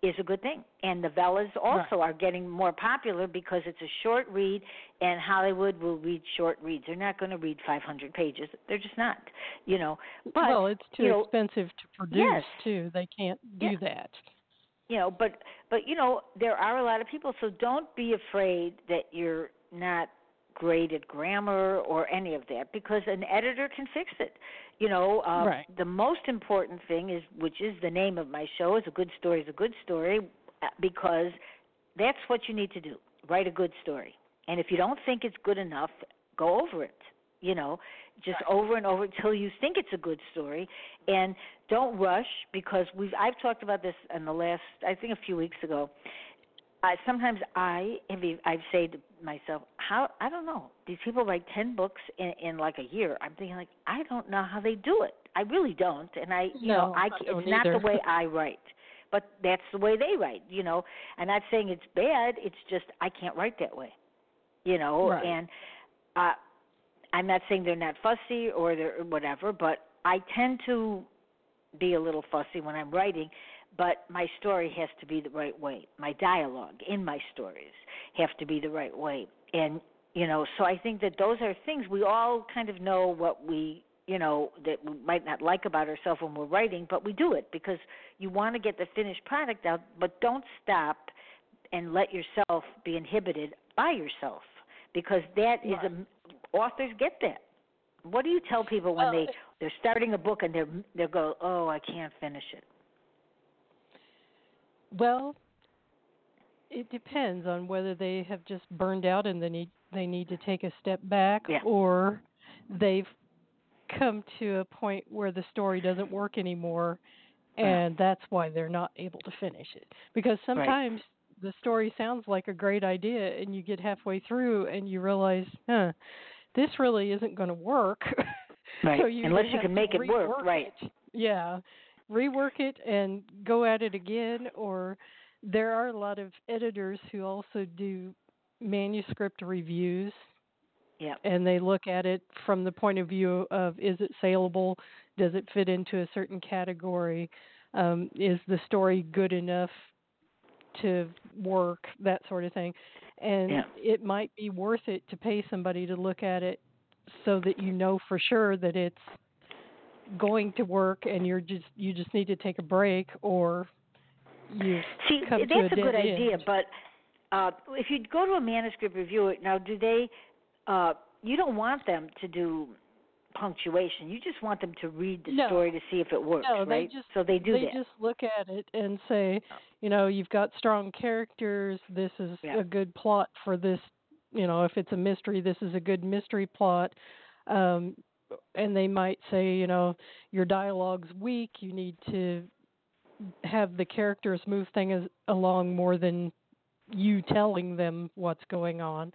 is a good thing. And novellas also right. are getting more popular because it's a short read, and Hollywood will read short reads. They're not going to read 500 pages. They're just not, you know. But, well, it's too expensive to produce, yes. too. They can't do yeah. that. You know, but, you know, there are a lot of people, so don't be afraid that you're not great at grammar or any of that, because an editor can fix it. You know, right. the most important thing is, which is the name of my show, is a good story is a good story, because that's what you need to do. Write a good story. And if you don't think it's good enough, go over it, you know, just right. over and over until you think it's a good story. And don't rush, because I've talked about this in the last, I think a few weeks ago. Sometimes I've said to myself, how, I don't know, these people write 10 books in like a year. I'm thinking, like, I don't know how they do it. I really don't. And it's not the way I write, but that's the way they write, you know, and I'm not saying it's bad. It's just, I can't write that way, you know, right. and I'm not saying they're not fussy or they're whatever, but I tend to be a little fussy when I'm writing. But my story has to be the right way. My dialogue in my stories have to be the right way. And, you know, so I think that those are things we all kind of know what we, you know, that we might not like about ourselves when we're writing, but we do it because you want to get the finished product out, but don't stop and let yourself be inhibited by yourself, because that is authors get that. What do you tell people when they're starting a book and they'll go, oh, I can't finish it? Well, it depends on whether they have just burned out and they need to take a step back, yeah. or they've come to a point where the story doesn't work anymore, and right. that's why they're not able to finish it. Because sometimes right. the story sounds like a great idea, and you get halfway through and you realize, this really isn't going to work. Right. So unless you can make it work, right. it. Yeah. Rework it and go at it again, or there are a lot of editors who also do manuscript reviews, yeah. and they look at it from the point of view of, is it saleable? Does it fit into a certain category? Is the story good enough to work? That sort of thing. And yeah. it might be worth it to pay somebody to look at it so that you know for sure that it's going to work, and you just need to take a break, or you see come that's to a good idea. But if you go to a manuscript reviewer now, do they? You don't want them to do punctuation. You just want them to read the story to see if it works, right? They just look at it and say, you know, you've got strong characters. This is a good plot for this. You know, if it's a mystery, this is a good mystery plot. And they might say, you know, your dialogue's weak. You need to have the characters move things along more than you telling them what's going on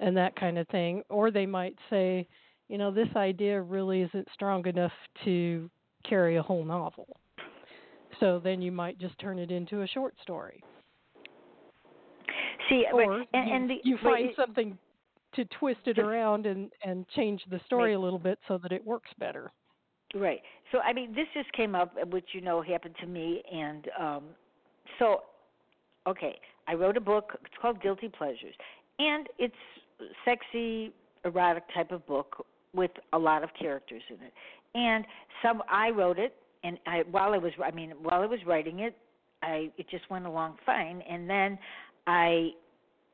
and that kind of thing. Or they might say, you know, this idea really isn't strong enough to carry a whole novel. So then you might just turn it into a short story. See, or you find something to twist it around and change the story a little bit so that it works better. Right. So, I mean, this just came up, which, you know, happened to me. And I wrote a book. It's called Guilty Pleasures. And it's sexy, erotic type of book with a lot of characters in it. And I wrote it, and while I was writing it, it just went along fine. And then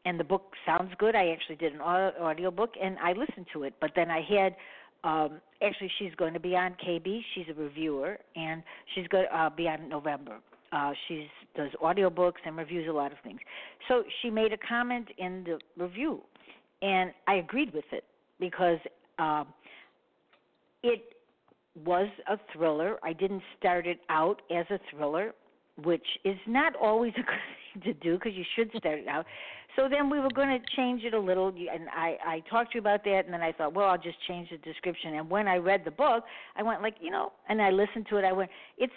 and the book sounds good. I actually did an audio book, and I listened to it. But then I had Actually, she's going to be on KB. She's a reviewer, and she's going to be on November. She does audiobooks and reviews a lot of things. So she made a comment in the review, and I agreed with it because it was a thriller. I didn't start it out as a thriller, which is not always a good thing to do because you should start it out. So then we were going to change it a little, and I talked to you about that, and then I thought, well, I'll just change the description. And when I read the book, I went like, you know, and I listened to it. I went, it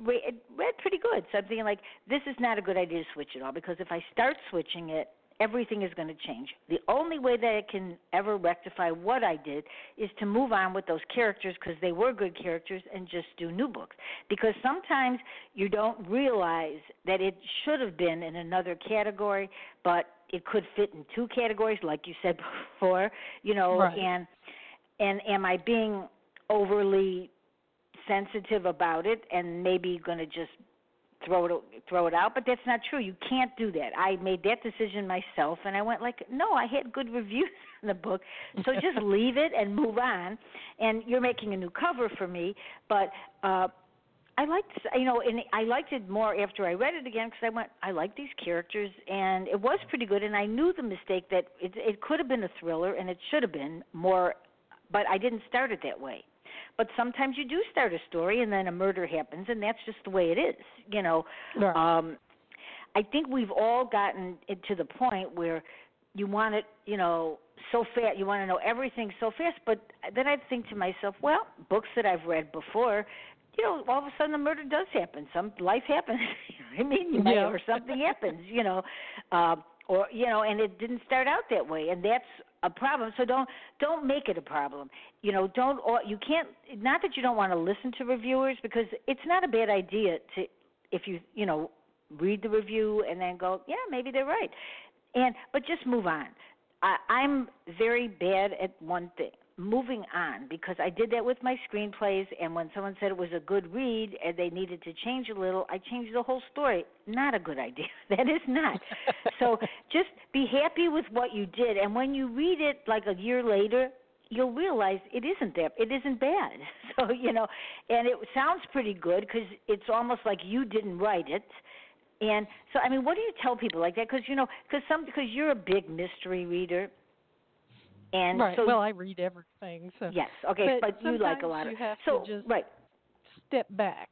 read pretty good. So I'm thinking like, this is not a good idea to switch it all because if I start switching it, everything is going to change. The only way that I can ever rectify what I did is to move on with those characters because they were good characters and just do new books. Because sometimes you don't realize that it should have been in another category, but it could fit in two categories, like you said before, you know, right. And am I being overly sensitive about it and maybe going to just throw it out, but that's not true. You can't do that. I made that decision myself, and I went like, no, I had good reviews in the book, so just leave it and move on. And you're making a new cover for me, but I liked, you know, and I liked it more after I read it again because I went, I like these characters, and it was pretty good. And I knew the mistake that it could have been a thriller, and it should have been more, but I didn't start it that way. But sometimes you do start a story and then a murder happens, and that's just the way it is, you know. Right. I think we've all gotten to the point where you want it, you know, so fast. You want to know everything so fast. But then I think to myself, well, books that I've read before, you know, all of a sudden the murder does happen. Some life happens. I mean, you might, or something happens, you know, or you know, and it didn't start out that way, and that's a problem. So don't make it a problem. You know, you can't, not that you don't want to listen to reviewers, because it's not a bad idea to, if you know, read the review and then go, yeah, maybe they're right. But just move on. I'm very bad at one thing, moving on, because I did that with my screenplays, and when someone said it was a good read and they needed to change a little, I changed the whole story. Not a good idea. That is not. So just be happy with what you did, and when you read it like a year later, you'll realize it isn't bad. So, you know, and it sounds pretty good because it's almost like you didn't write it. And so, I mean, what do you tell people like that? Because, you know, because you're a big mystery reader. And right. So, well, I read everything. So. Yes. Okay. But you like a lot of. You have to just step back.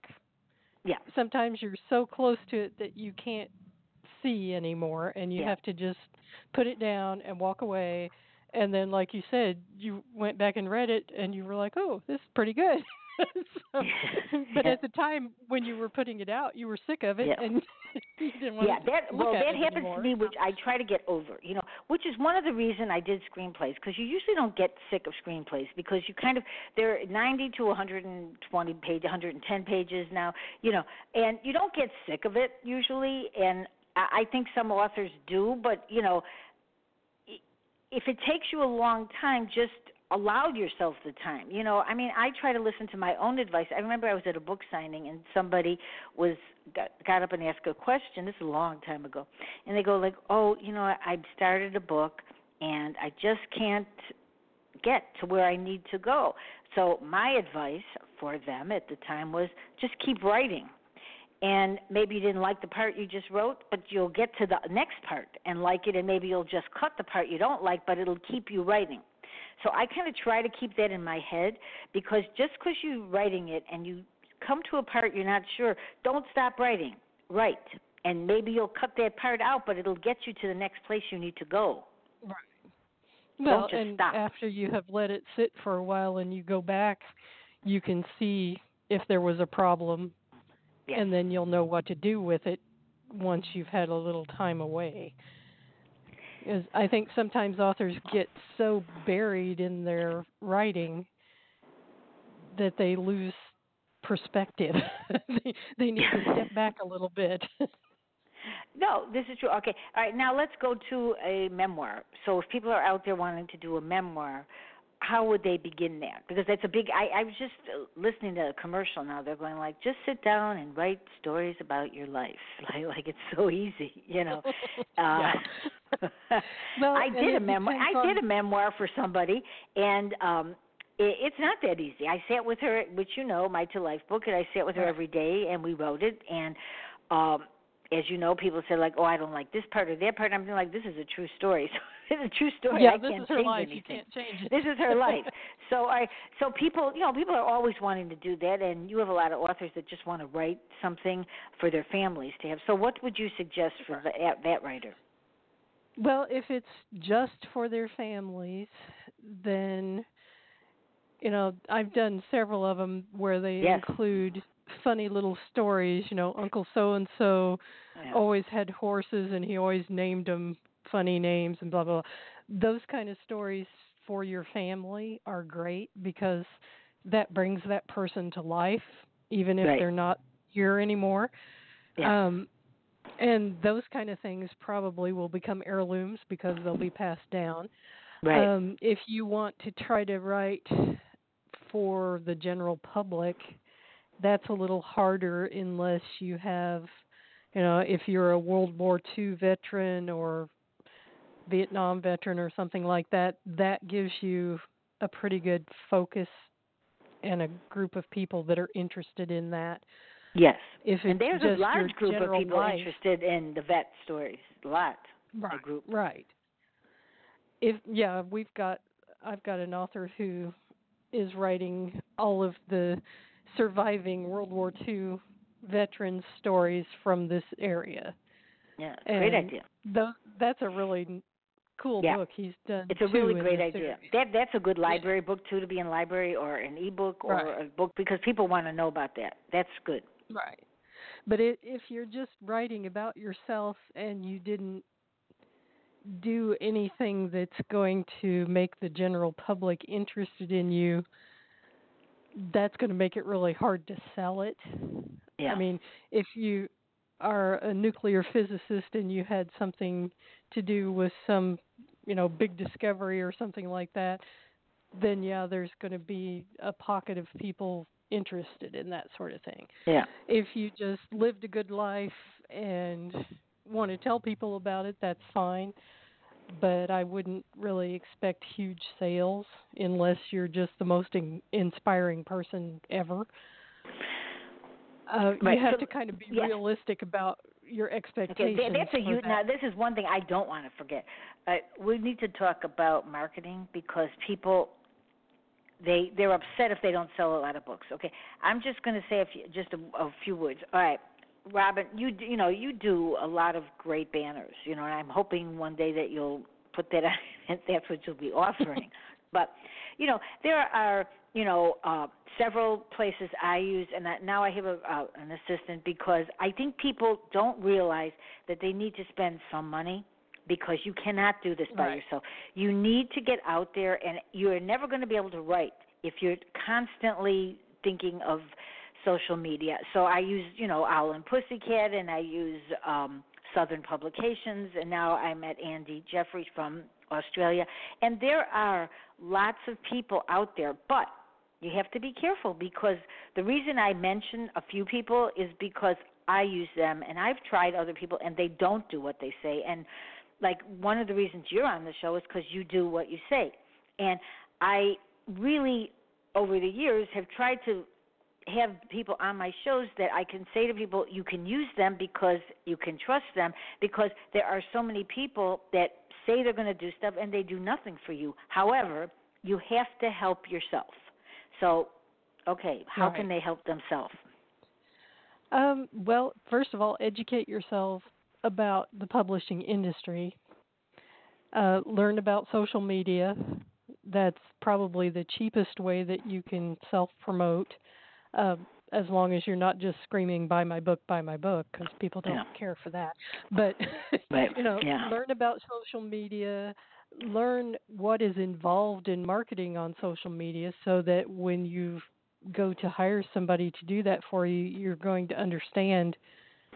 Yeah. Sometimes you're so close to it that you can't see anymore, and you have to just put it down and walk away. And then, like you said, you went back and read it, and you were like, "Oh, this is pretty good." So, but at the time when you were putting it out, you were sick of it, and you didn't want to look at it happens anymore. To me, which I try to get over, you know, which is one of the reason I did screenplays, because you usually don't get sick of screenplays, because you kind of, they're 90 to 120 pages, 110 pages now, you know, and you don't get sick of it usually, and I think some authors do, but, you know, if it takes you a long time, just allowed yourself the time. You know, I mean, I try to listen to my own advice. I remember I was at a book signing and somebody got up and asked a question. This is a long time ago. And they go like, oh, you know, I started a book and I just can't get to where I need to go. So my advice for them at the time was just keep writing. And maybe you didn't like the part you just wrote, but you'll get to the next part and like it, and maybe you'll just cut the part you don't like, but it'll keep you writing. So I kind of try to keep that in my head, because just because you're writing it and you come to a part you're not sure, don't stop writing. Write. And maybe you'll cut that part out, but it'll get you to the next place you need to go. Right. Well, and stop. After you have let it sit for a while and you go back, you can see if there was a problem, and then you'll know what to do with it once you've had a little time away. Is I think sometimes authors get so buried in their writing that they lose perspective. They need to step back a little bit. No, this is true. Okay. All right. Now let's go to a memoir. So if people are out there wanting to do a memoir, how would they begin that? Because that's a big, I was just listening to a commercial now. They're going like, just sit down and write stories about your life. Like it's so easy, you know. Well, I did a memoir for somebody, and It's not that easy. I sat with her, which you know, my To Life book, and I sat with her every day, and we wrote it. And as you know, people said, like, oh, I don't like this part or that part. And I'm like, this is a true story. So it's a true story. Yeah, this is her life. You can't change it. This is her life. So people, you know, people are always wanting to do that, and you have a lot of authors that just want to write something for their families to have. So what would you suggest for that writer? Well, if it's just for their families, then, you know, I've done several of them where they include funny little stories. You know, Uncle So-and-so always had horses and he always named them funny names and blah, blah, blah. Those kind of stories for your family are great because that brings that person to life, even if they're not here anymore. Yeah. And those kind of things probably will become heirlooms because they'll be passed down. Right. If you want to try to write for the general public, that's a little harder unless you have, you know, if you're a World War II veteran or Vietnam veteran or something like that, that gives you a pretty good focus and a group of people that are interested in that. Yes, and there's a large group of people interested in the vet stories. A lot, right? A group. Right. I've got an author who is writing all of the surviving World War II veterans' stories from this area. Yeah, great idea. That's a really cool book he's done. It's a really great idea. That's a good library book too, to be in library or an ebook or a book because people want to know about that. That's good. Right. But if you're just writing about yourself and you didn't do anything that's going to make the general public interested in you, that's going to make it really hard to sell it. Yeah. I mean, if you are a nuclear physicist and you had something to do with some, you know, big discovery or something like that, then, yeah, there's going to be a pocket of people interested in that sort of thing. Yeah. If you just lived a good life and want to tell people about it, that's fine, but I wouldn't really expect huge sales unless you're just the most inspiring person ever. You have to kind of be realistic about your expectations. Okay. Now, this is one thing I don't want to forget. We need to talk about marketing because people, they're upset if they don't sell a lot of books. Okay, I'm just going to say a few words. All right. Robin, you do a lot of great banners, you know, and I'm hoping one day that you'll put that on and that's what you'll be offering. But, you know, there are, you know, several places I use, and now I have an assistant because I think people don't realize that they need to spend some money because you cannot do this by yourself. You need to get out there, and you're never going to be able to write if you're constantly thinking of social media. So I use, you know, Owl and Pussycat, and I use Southern Publications, and now I'm at Andy Jeffries from Australia. And there are lots of people out there, but you have to be careful because the reason I mention a few people is because I use them, and I've tried other people, and they don't do what they say. And, like, one of the reasons you're on the show is because you do what you say. And I really, over the years, have tried to have people on my shows that I can say to people, you can use them because you can trust them, because there are so many people that say they're going to do stuff and they do nothing for you. However, you have to help yourself. So, okay, how can they help themselves? Well, first of all, educate yourself about the publishing industry. Learn about social media. That's probably the cheapest way that you can self-promote. As long as you're not just screaming, buy my book, because people don't care for that. But, you know, learn about social media, learn what is involved in marketing on social media so that when you go to hire somebody to do that for you, you're going to understand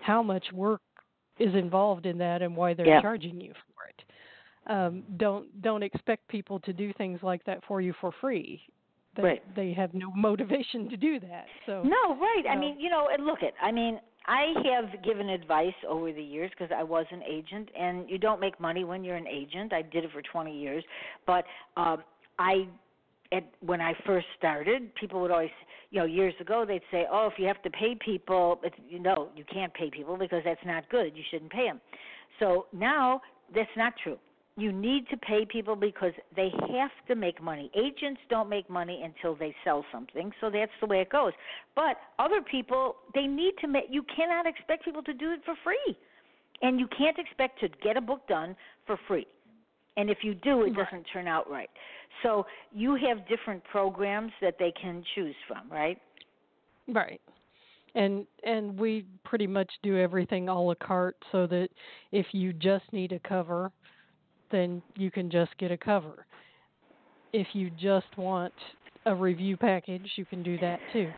how much work is involved in that and why they're charging you for it. Don't expect people to do things like that for you for free. They have no motivation to do that. So I mean, you know, and look at, I mean, I have given advice over the years because I was an agent, and you don't make money when you're an agent. I did it for 20 years, but I when I first started, people would always, you know, years ago, they'd say, oh, if you have to pay people, no, you can't pay people because that's not good. You shouldn't pay them. So now that's not true. You need to pay people because they have to make money. Agents don't make money until they sell something, so that's the way it goes. But other people, they need to make – you cannot expect people to do it for free, and you can't expect to get a book done for free. And if you do, it doesn't turn out right. So you have different programs that they can choose from, right? Right. And we pretty much do everything a la carte so that if you just need a cover – then you can just get a cover. If you just want a review package, you can do that too.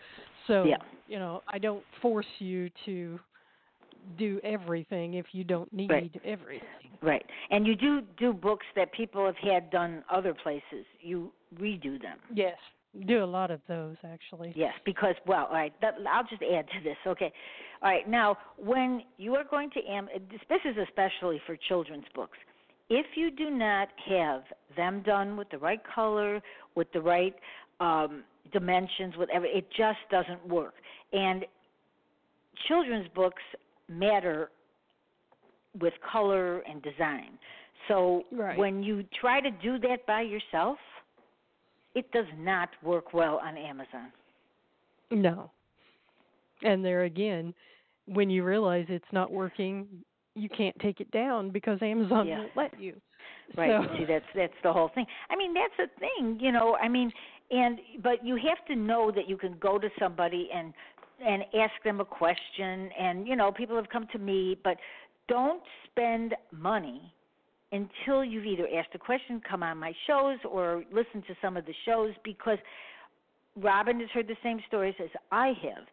So, you know, I don't force you to do everything if you don't need everything. Right. And you do books that people have had done other places. You redo them. Yes. Do a lot of those, actually. Yes, because, well, all right, I'll just add to this. Okay. All right. Now, when you are going to this is especially for children's books. If you do not have them done with the right color, with the right dimensions, whatever, it just doesn't work. And children's books matter with color and design. So when you try to do that by yourself, it does not work well on Amazon. No. And there again, when you realize it's not working, you can't take it down because Amazon won't let you. Right. So. See, that's the whole thing. I mean, that's a thing, you know. I mean, but you have to know that you can go to somebody and ask them a question. And, you know, people have come to me, but don't spend money until you've either asked a question, come on my shows, or listen to some of the shows, because Robin has heard the same stories as I have.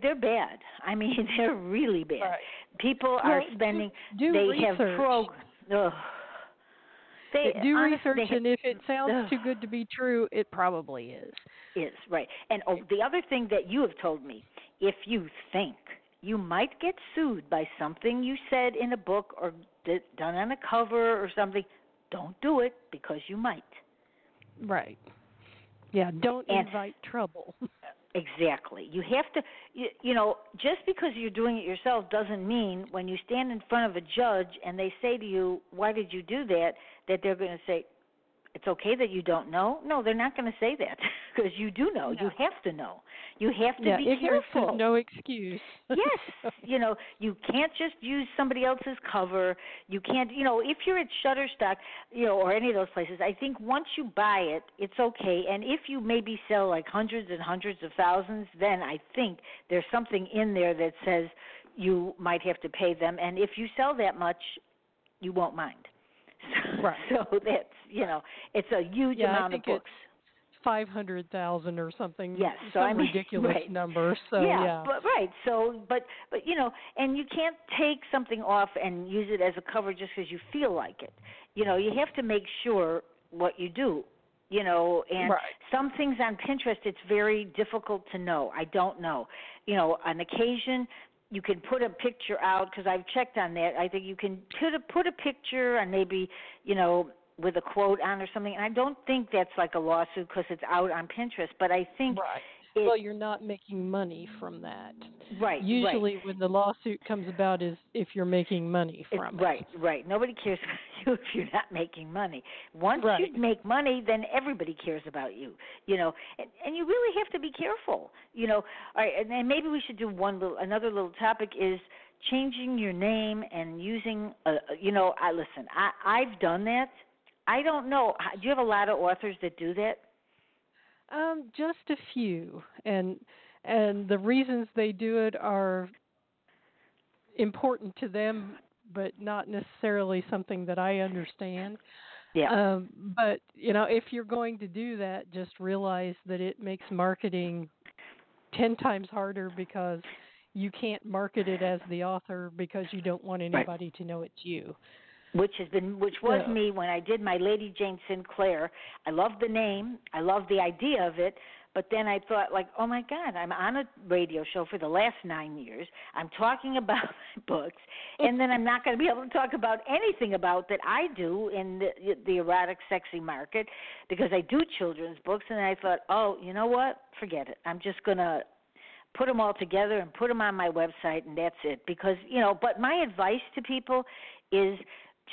They're bad. I mean, they're really bad. Right. People are spending. Do research. Have programs. Do research, and if it sounds too good to be true, it probably is. Is right. And the other thing that you have told me, if you think you might get sued by something you said in a book or done on a cover or something, don't do it because you might. Right. Yeah. Don't invite trouble. Exactly. You have to, you know, just because you're doing it yourself doesn't mean when you stand in front of a judge and they say to you, why did you do that, that they're going to say, it's okay that you don't know. No, they're not going to say that because you do know. No. You have to know. You have to be careful. No excuse. Yes. You know, you can't just use somebody else's cover. You can't, you know, if you're at Shutterstock, you know, or any of those places, I think once you buy it, it's okay. And if you maybe sell like hundreds and hundreds of thousands, then I think there's something in there that says you might have to pay them. And if you sell that much, you won't mind. Right. So that's, you know, it's a huge amount of books. 500,000 or something. Yes. So I mean, ridiculous number. So yeah. But you know, and you can't take something off and use it as a cover just because you feel like it. You know, you have to make sure what you do. You know, and some things on Pinterest, it's very difficult to know. I don't know. You know, on occasion, you can put a picture out, because I've checked on that. I think you can put a picture and maybe, you know, with a quote on or something. And I don't think that's like a lawsuit because it's out on Pinterest. But I think well, you're not making money from that. Right. Usually when the lawsuit comes about is if you're making money from it. Right. Nobody cares about you if you're not making money. Once you make money, then everybody cares about you, you know. And you really have to be careful, you know. All right, and then maybe we should do another little topic is changing your name and using, you know, I've done that. I don't know. Do you have a lot of authors that do that? Just a few, and the reasons they do it are important to them, but not necessarily something that I understand. Yeah. But you know, if you're going to do that, just realize that it makes marketing 10 times harder because you can't market it as the author because you don't want anybody to know it's you. Which was me when I did my Lady Jane Sinclair. I loved the name. I loved the idea of it. But then I thought, like, oh, my God, I'm on a radio show for the last 9 years. I'm talking about my books, and then I'm not going to be able to talk about anything about that I do in the erotic, sexy market because I do children's books. And I thought, oh, you know what? Forget it. I'm just going to put them all together and put them on my website, and that's it. Because, you know, but my advice to people is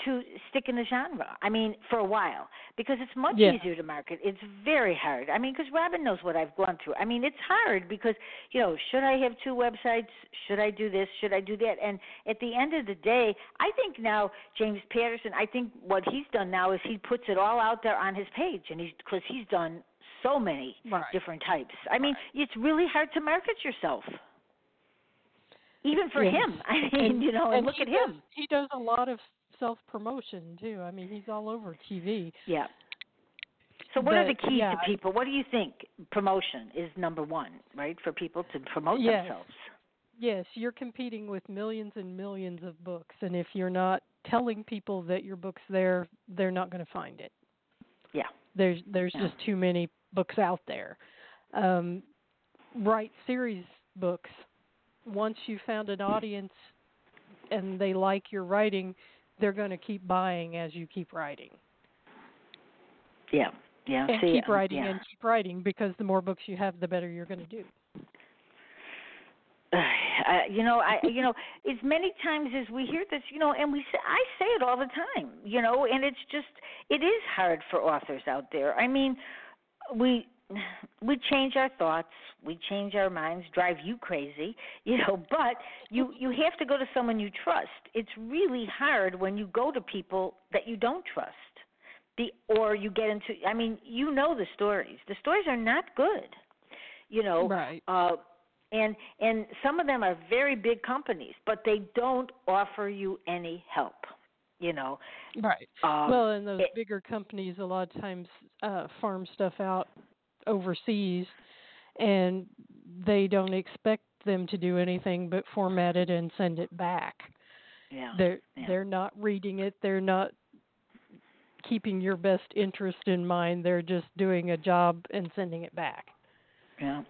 to stick in the genre, I mean, for a while, because it's much easier to market. It's very hard. I mean, because Robin knows what I've gone through. I mean, it's hard because, you know, should I have 2 websites? Should I do this? Should I do that? And at the end of the day, I think now James Patterson, I think what he's done now is he puts it all out there on his page, and because he's done so many different types. I mean, it's really hard to market yourself. Even for him. I mean, you know, and look at him. He does a lot of self-promotion, too. I mean, he's all over TV. Yeah. So what are the keys to people? What do you think? Promotion is number 1, right, for people to promote themselves. Yes, you're competing with millions and millions of books, and if you're not telling people that your book's there, they're not going to find it. Yeah. There's just too many books out there. Write series books. Once you found an audience and they like your writing, they're going to keep buying as you keep writing. Yeah. And keep writing because the more books you have, the better you're going to do. You know, as many times as we hear this, you know, and I say it all the time, you know, and it's just, it is hard for authors out there. I mean, we change our thoughts, we change our minds, drive you crazy, you know, but you have to go to someone you trust. It's really hard when you go to people that you don't trust, or you get into, I mean, you know the stories. The stories are not good, you know. Right. And some of them are very big companies, but they don't offer you any help, you know. Right. Well, and those bigger companies a lot of times farm stuff out overseas, and they don't expect them to do anything but format it and send it back. Yeah. They're not reading it. They're not keeping your best interest in mind. They're just doing a job and sending it back. Yeah.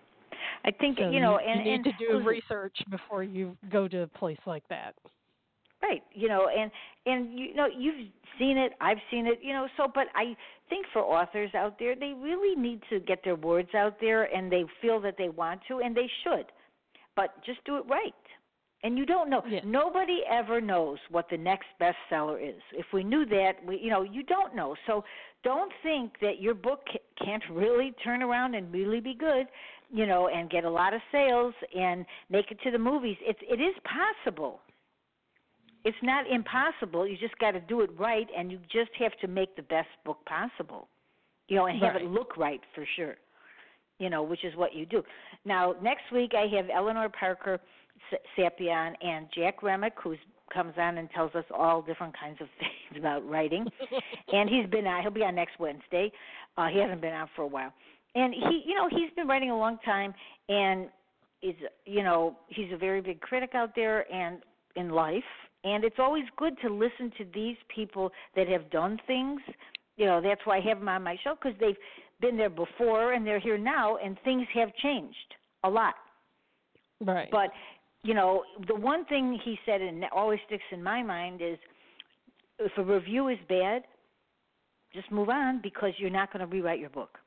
I think, so you know, you need to do research before you go to a place like that. Right. You know, and you know, you've seen it, I've seen it, you know, so, but I think for authors out there, they really need to get their words out there, and they feel that they want to, and they should, but just do it right. And you don't know. Yes. Nobody ever knows what the next bestseller is. If we knew that, you know, you don't know. So don't think that your book can't really turn around and really be good, you know, and get a lot of sales and make it to the movies. It is possible. It's not impossible. You just got to do it right, and you just have to make the best book possible, you know, and have it look right for sure, you know, which is what you do. Now, next week I have Eleanor Parker Sapien and Jack Remick, who comes on and tells us all different kinds of things about writing. And he'll be on next Wednesday. He hasn't been on for a while. And he's been writing a long time, and is, you know, he's a very big critic out there and in life. And it's always good to listen to these people that have done things. You know, that's why I have them on my show, because they've been there before and they're here now, and things have changed a lot. Right. But, you know, the one thing he said, and always sticks in my mind, is if a review is bad, just move on, because you're not going to rewrite your book.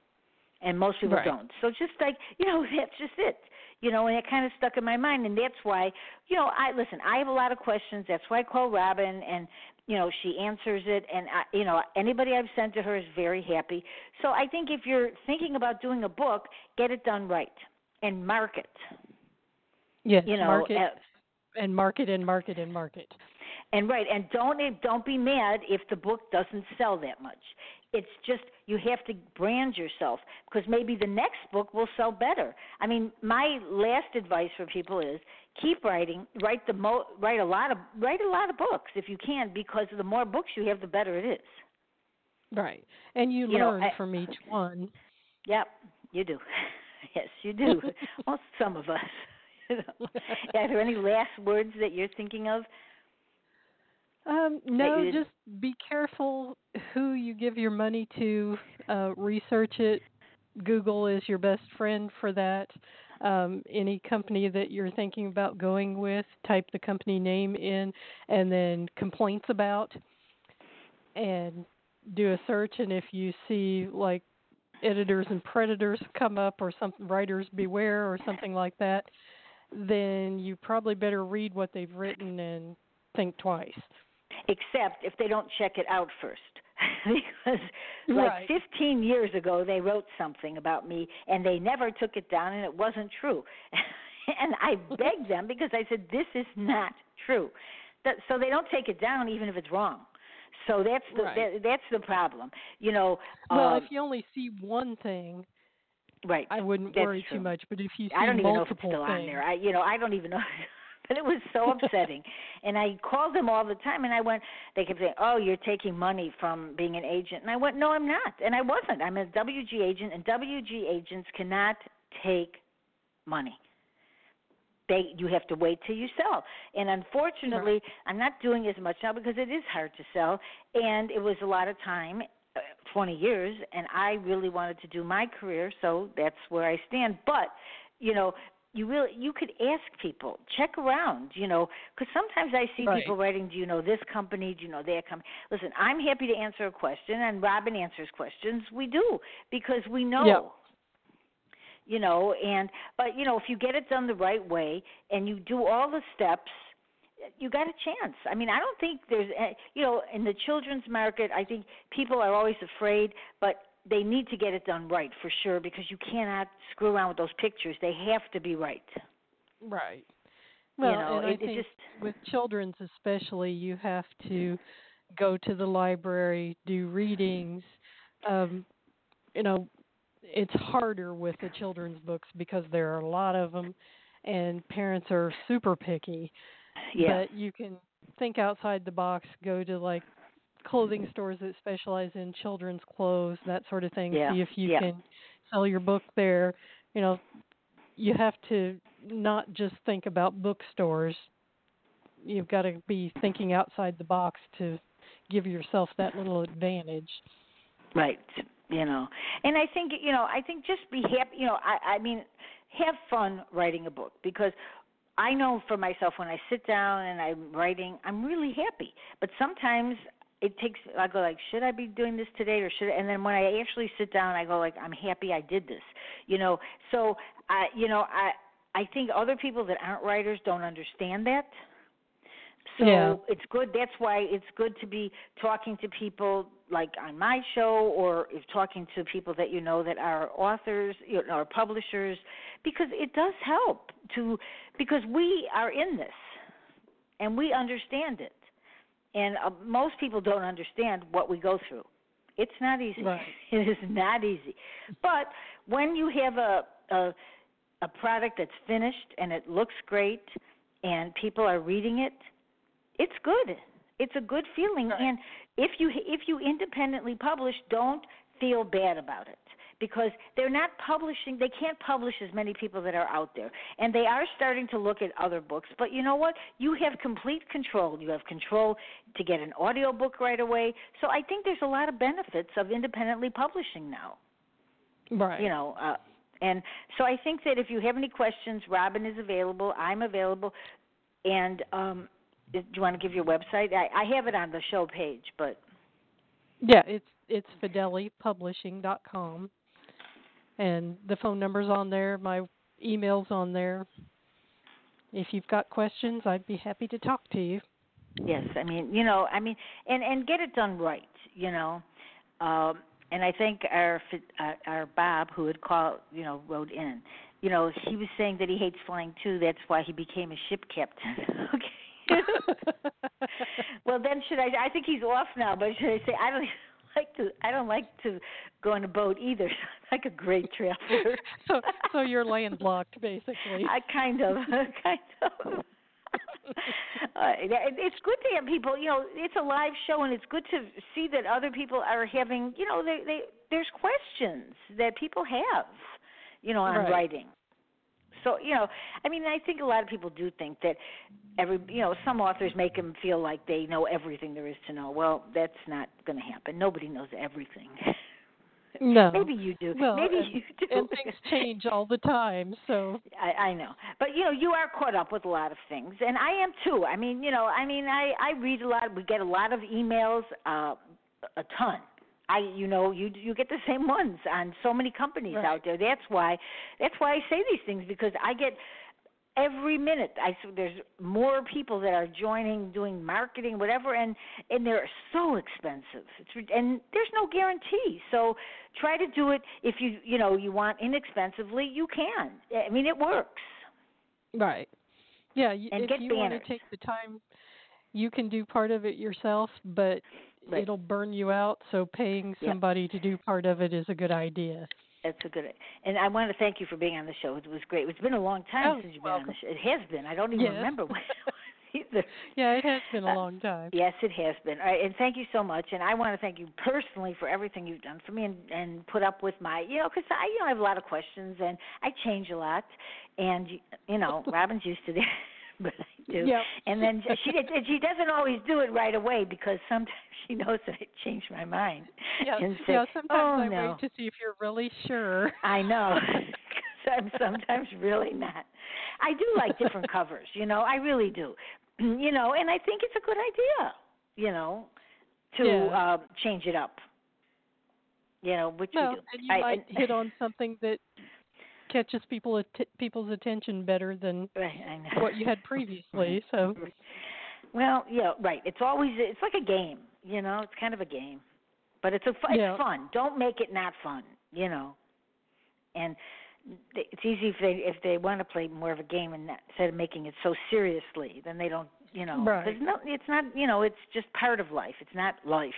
And most people don't. So just like, you know, that's just it. You know, and it kind of stuck in my mind. And that's why, you know, I have a lot of questions. That's why I call Robin, and, you know, she answers it. And, you know, anybody I've sent to her is very happy. So I think if you're thinking about doing a book, get it done right and market. Yes, you know, market and market. And and don't be mad if the book doesn't sell that much. It's just you have to brand yourself, because maybe the next book will sell better. I mean, my last advice for people is keep writing, write a lot of books if you can, because the more books you have, the better it is. Right, and you learn from each one. Yep, you do. Yes, you do. Well, some of us. You know. Are there any last words that you're thinking of? No, just be careful who you give your money to, research it, Google is your best friend for that. Any company that you're thinking about going with, type the company name in and then complaints about and do a search. And if you see like editors and predators come up or something, writers beware or something like that, then you probably better read what they've written and think twice. Except if they don't check it out first. Because like right. 15 years ago, they wrote something about me, and they never took it down, and it wasn't true. And I begged them because I said, this is not true. So they don't take it down even if it's wrong. So that's the problem. You know. Well, if you only see one thing, right, I wouldn't worry too much. But if you see multiple things. I don't even know if it's still on there. I don't even know. But it was so upsetting. And I called them all the time, and I went, they kept saying, oh, you're taking money from being an agent. And I went, no, I'm not. And I wasn't. I'm a WG agent, and WG agents cannot take money. You have to wait till you sell. And unfortunately, right. I'm not doing as much now because it is hard to sell, and it was a lot of time, 20 years, and I really wanted to do my career, so that's where I stand. But, you could ask people, check around, because sometimes I see right. people writing, do you know this company, do you know that company? Listen, I'm happy to answer a question, and Robin answers questions. We do, because we know. Yep. But if you get it done the right way and you do all the steps, you got a chance. I mean, I don't think there's, in the children's market, I think people are always afraid, but they need to get it done right for sure, because you cannot screw around with those pictures. They have to be right. Right. Well, I think with children's especially, you have to go to the library, do readings, it's harder with the children's books because there are a lot of them and parents are super picky. Yeah. But you can think outside the box, go to like clothing stores that specialize in children's clothes, that sort of thing. Yeah. See if you can sell your book there. You have to not just think about bookstores. You've got to be thinking outside the box to give yourself that little advantage. Right. And I think just be happy, have fun writing a book, because I know for myself when I sit down and I'm writing, I'm really happy. But sometimes I go like, should I be doing this today or should I? And then when I actually sit down, I go like, I'm happy I did this, So, I think other people that aren't writers don't understand that. So it's good. That's why it's good to be talking to people like on my show, or if talking to people that that are authors, or publishers, because it does help because we are in this and we understand it. And most people don't understand what we go through. It's not easy. Right. It is not easy. But when you have a product that's finished and it looks great and people are reading it, it's good. It's a good feeling. Right. And if you independently publish, don't feel bad about it, because they're not publishing. They can't publish as many people that are out there. And they are starting to look at other books. But you know what? You have complete control. You have control to get an audio book right away. So I think there's a lot of benefits of independently publishing now. Right. And so I think that if you have any questions, Robin is available. I'm available. And do you want to give your website? I have it on the show page, but it's fidelipublishing.com, and the phone number's on there. My email's on there. If you've got questions, I'd be happy to talk to you. Yes, and get it done right, And I think our Bob, who had called, wrote in, he was saying that he hates flying too. That's why he became a ship captain. Okay. Well, then I think he's off now, but should I say I don't like to go on a boat either. I'm like a great traveler. So you're landlocked, basically. I kind of. It's good to have people, it's a live show, and it's good to see that other people are having, there's questions that people have, on right. writing. So, I think a lot of people do think that some authors make them feel like they know everything there is to know. Well, that's not going to happen. Nobody knows everything. No. Maybe you do. Well, Maybe you do. And things change all the time. So I know. But, you know, you are caught up with a lot of things. And I am, too. I mean, you know, I read a lot. We get a lot of emails, a ton. You get the same ones on so many companies out there. That's why I say these things, because I get every minute. There's more people that are joining, doing marketing, whatever, and they're so expensive. And there's no guarantee. So try to do it if you want inexpensively. You can. I mean, it works. Right. Yeah. And if you want to take the time, you can do part of it yourself, but. Right. It'll burn you out, so paying somebody to do part of it is a good idea. That's a good idea. And I want to thank you for being on the show. It was great. It's been a long time since you've been on the show. It has been. I don't even remember when it was either. Yeah, it has been a long time. Yes, it has been. All right, and thank you so much. And I want to thank you personally for everything you've done for me and put up with my, because I have a lot of questions and I change a lot. And, Robin's used to that. But I do. Yep. And then she doesn't always do it right away, because sometimes she knows that I change my mind. Yes. And say, sometimes I wait to see if you're really sure. I know. I'm sometimes really not. I do like different covers, I really do. And I think it's a good idea, to change it up. Which we do. And you might hit on something that catches people's attention better than what you had previously. So, well, yeah, right. It's like a game. It's kind of a game, but it's fun. Don't make it not fun. And it's easy if they want to play more of a game and instead of making it so seriously, then they don't. Right. It's not. It's just part of life. It's not life.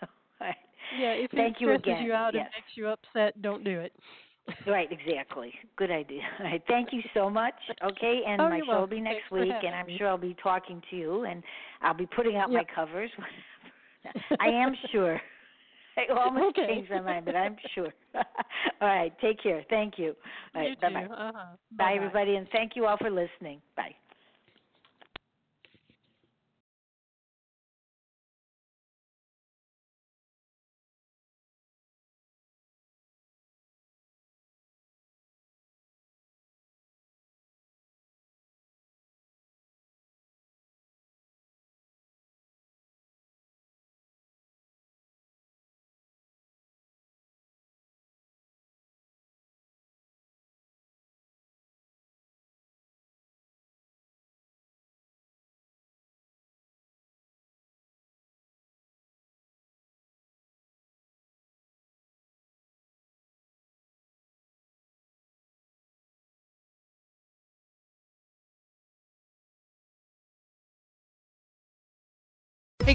So, right. Yeah. If it stresses you out and makes you upset, don't do it. Right, exactly. Good idea. All right, thank you so much. Okay, and my show will be next week, and I'm sure I'll be talking to you, and I'll be putting out my covers. I am sure. I almost changed my mind, but I'm sure. All right, take care. Thank you. All right, you bye-bye. Bye, everybody, and thank you all for listening. Bye. Hey,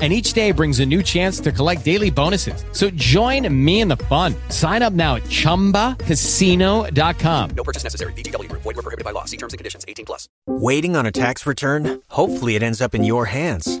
And each day brings a new chance to collect daily bonuses. So join me in the fun. Sign up now at ChumbaCasino.com. No purchase necessary. VGW. Void where prohibited by law. See terms and conditions. 18+. Waiting on a tax return? Hopefully it ends up in your hands.